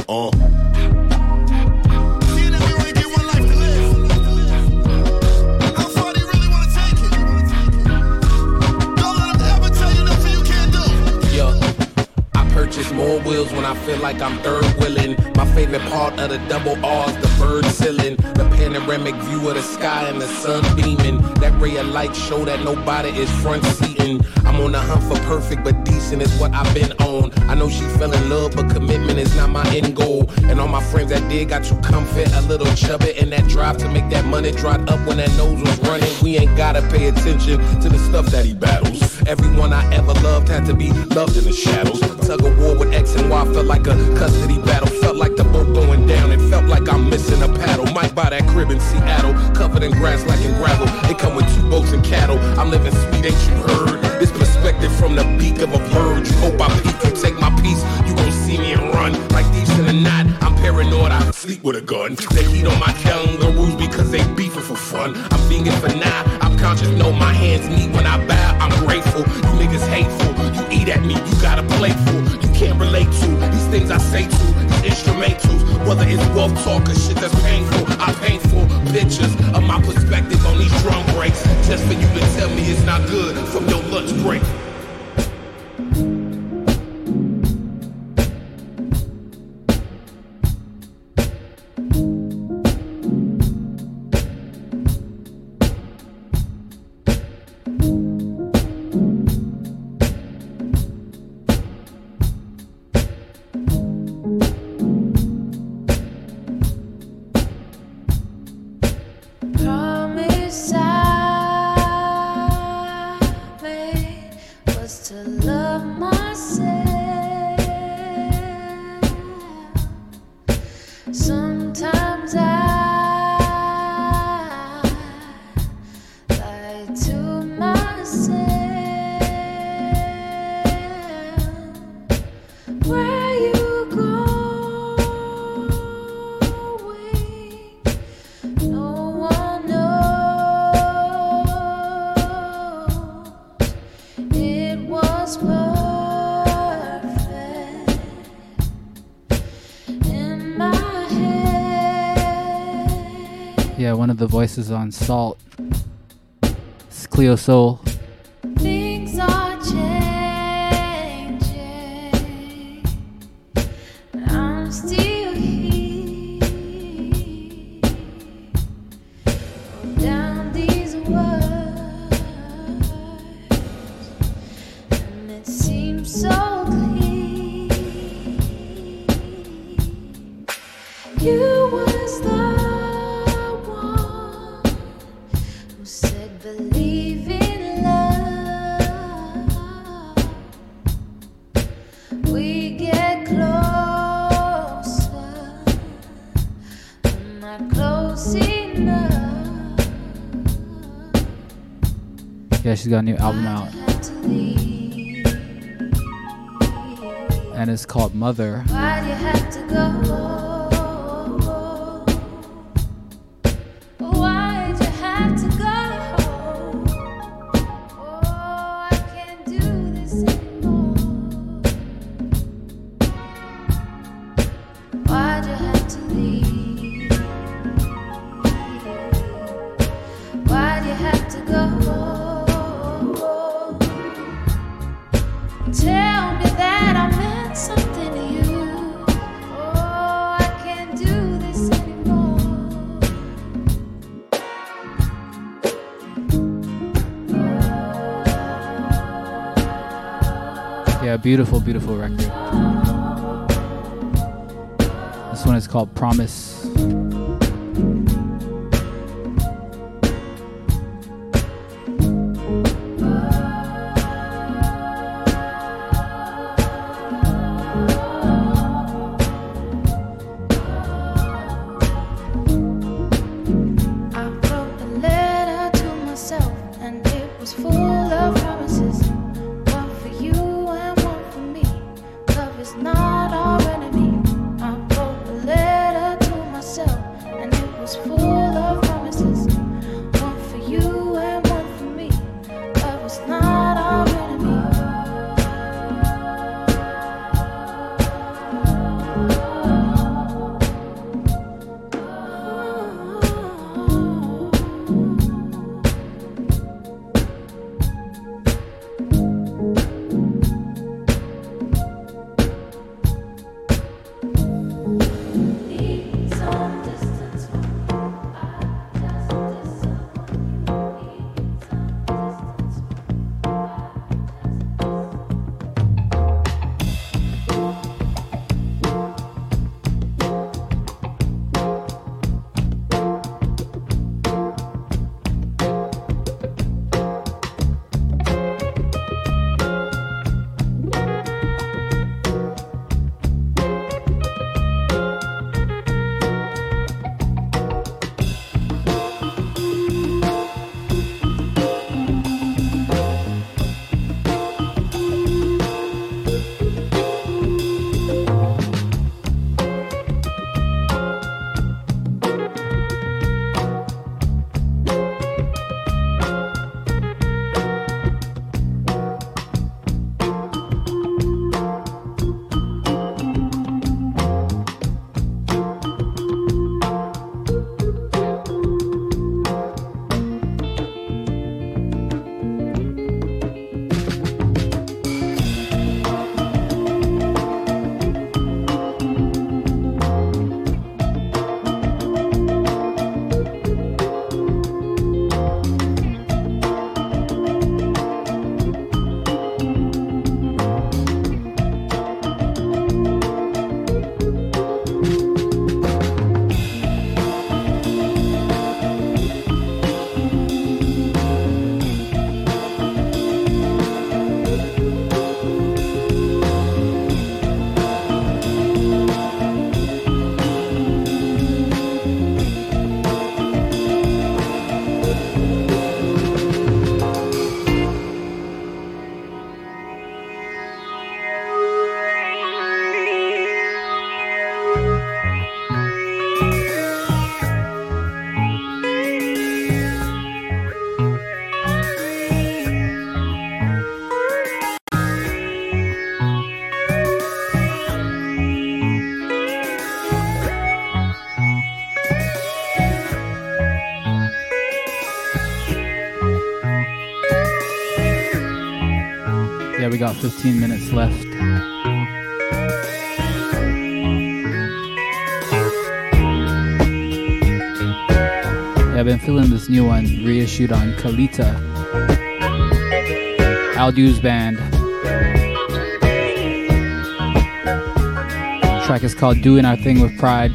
Just more wheels when I feel like I'm third wheeling. My favorite part of the double R's, the bird ceiling. The panoramic view of the sky and the sun beaming. That ray of light show that nobody is front seating. I'm on the hunt for perfect, but decent is what I've been on. I know she fell in love, but commitment is not my end goal. And all my friends that did got too comfy, a little chubby, and that drive to make that money dried up when that nose was running. We ain't gotta pay attention to the stuff that he battles. Everyone I ever loved had to be loved in the shadows. Tug of war with X and Y felt like a custody battle. Felt like the boat going down. It felt like I'm missing a paddle. Might buy that crib and Seattle, covered in grass like in gravel. They come with two boats and cattle. I'm living sweet, ain't you heard? This perspective from the beak of a bird. You hope I peek, you take my piece. You gon' see me and run. Like these in the knot, I'm paranoid, I sleep with a gun. They eat on my kangaroos because they beefing for fun. I'm thinking for now, I'm conscious, know my hands meet when I bow. I'm grateful, you niggas hateful. You eat at me, you got a plateful. You can't relate to these things I say to, these instrumentals. Whether it's wealth talk or shit that's painful, I paint for pictures of my perspective on these drum breaks. Just for you to tell me it's not good from your lunch break. One of the voices on Salt. It's Cleo Soul. Things are changing. I'm still here. Down these words. And it seems so clear. You was the yeah, she's got a new album out, and it's called Mother. Why'd you have to go? Why'd you have to go? Oh, I can't do this anymore. Why'd you have to leave? Why'd you have to go? Tell me that I meant something to you. Oh, I can't do this anymore. Yeah, beautiful, beautiful record. This one is called Promise. we got 15 minutes left. Yeah, I've been feeling this new one, reissued on Kalita, Aldu's band. The track is called Doing Our Thing With Pride.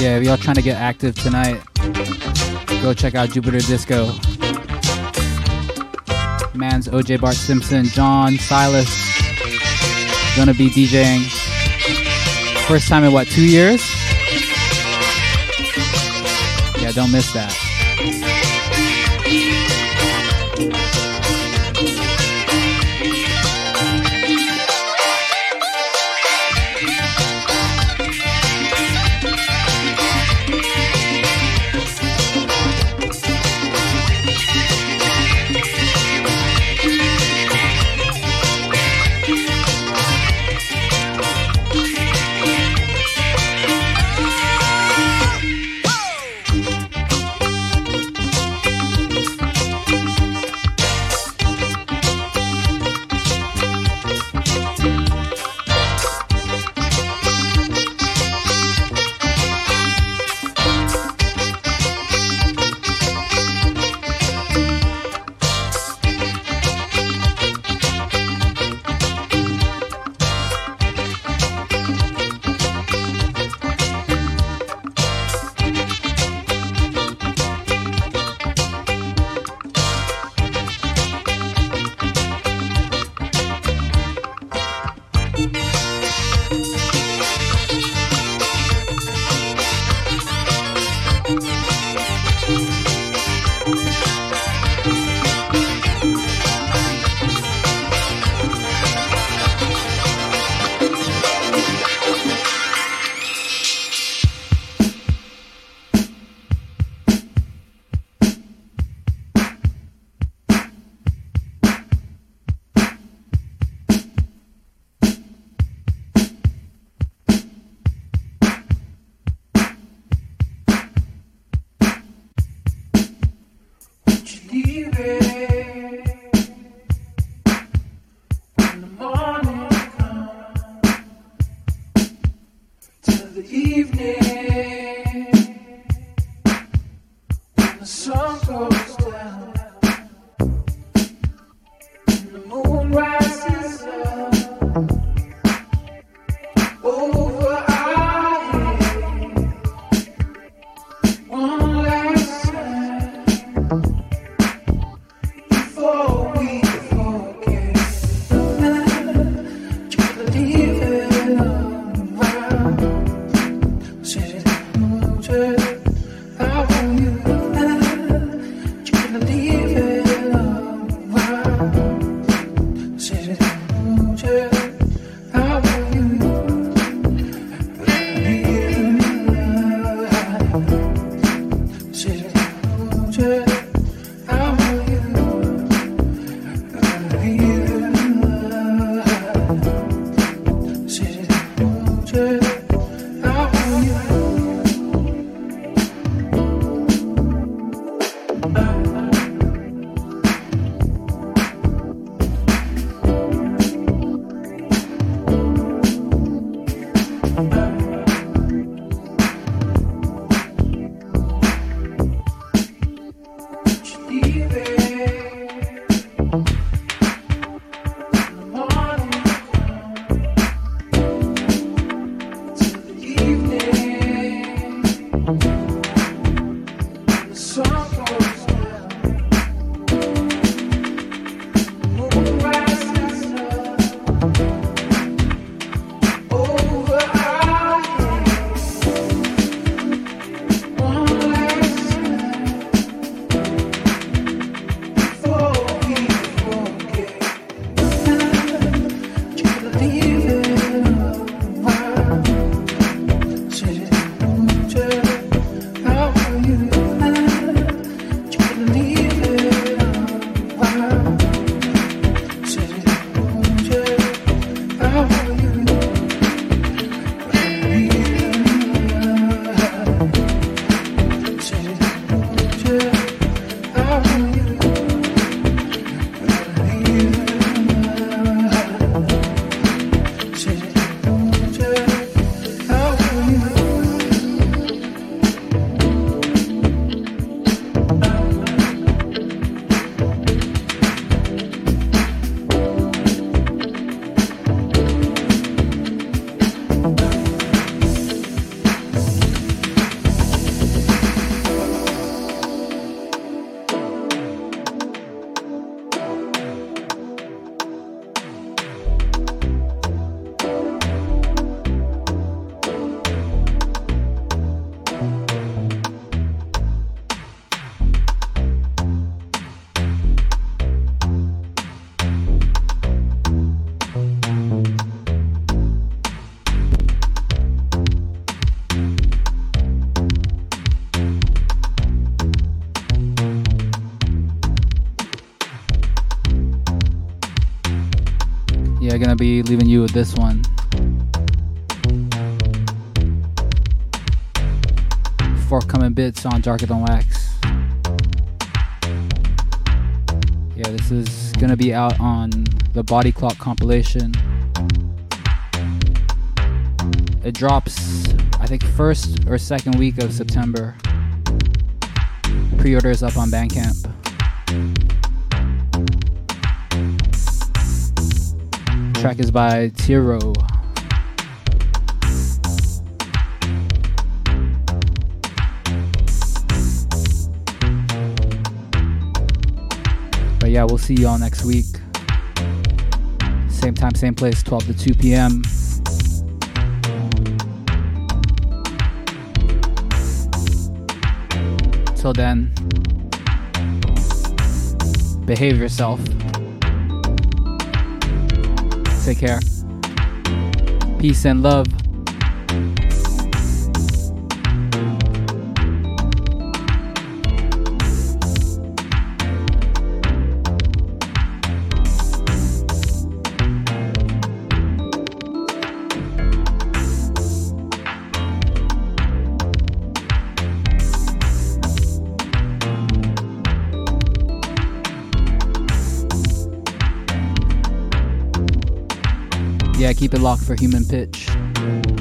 Yeah, if y'all trying to get active tonight, go check out Jupiter Disco. Man's OJ Bart Simpson, John, Silas, gonna be DJing. First time in what, 2 years? Yeah, don't miss that. Gonna be leaving you with this one forthcoming bits on Darker Than Wax. Yeah, this is gonna be out on the Body Clock compilation. It drops I think first or second week of September. Pre-order is up on Bandcamp. Track is by Tiro. But yeah, we'll see y'all next week. Same time, same place, 12 to 2 p.m. Till then, behave yourself. Take care. Peace and love. Yeah, keep it locked for Human Pitch.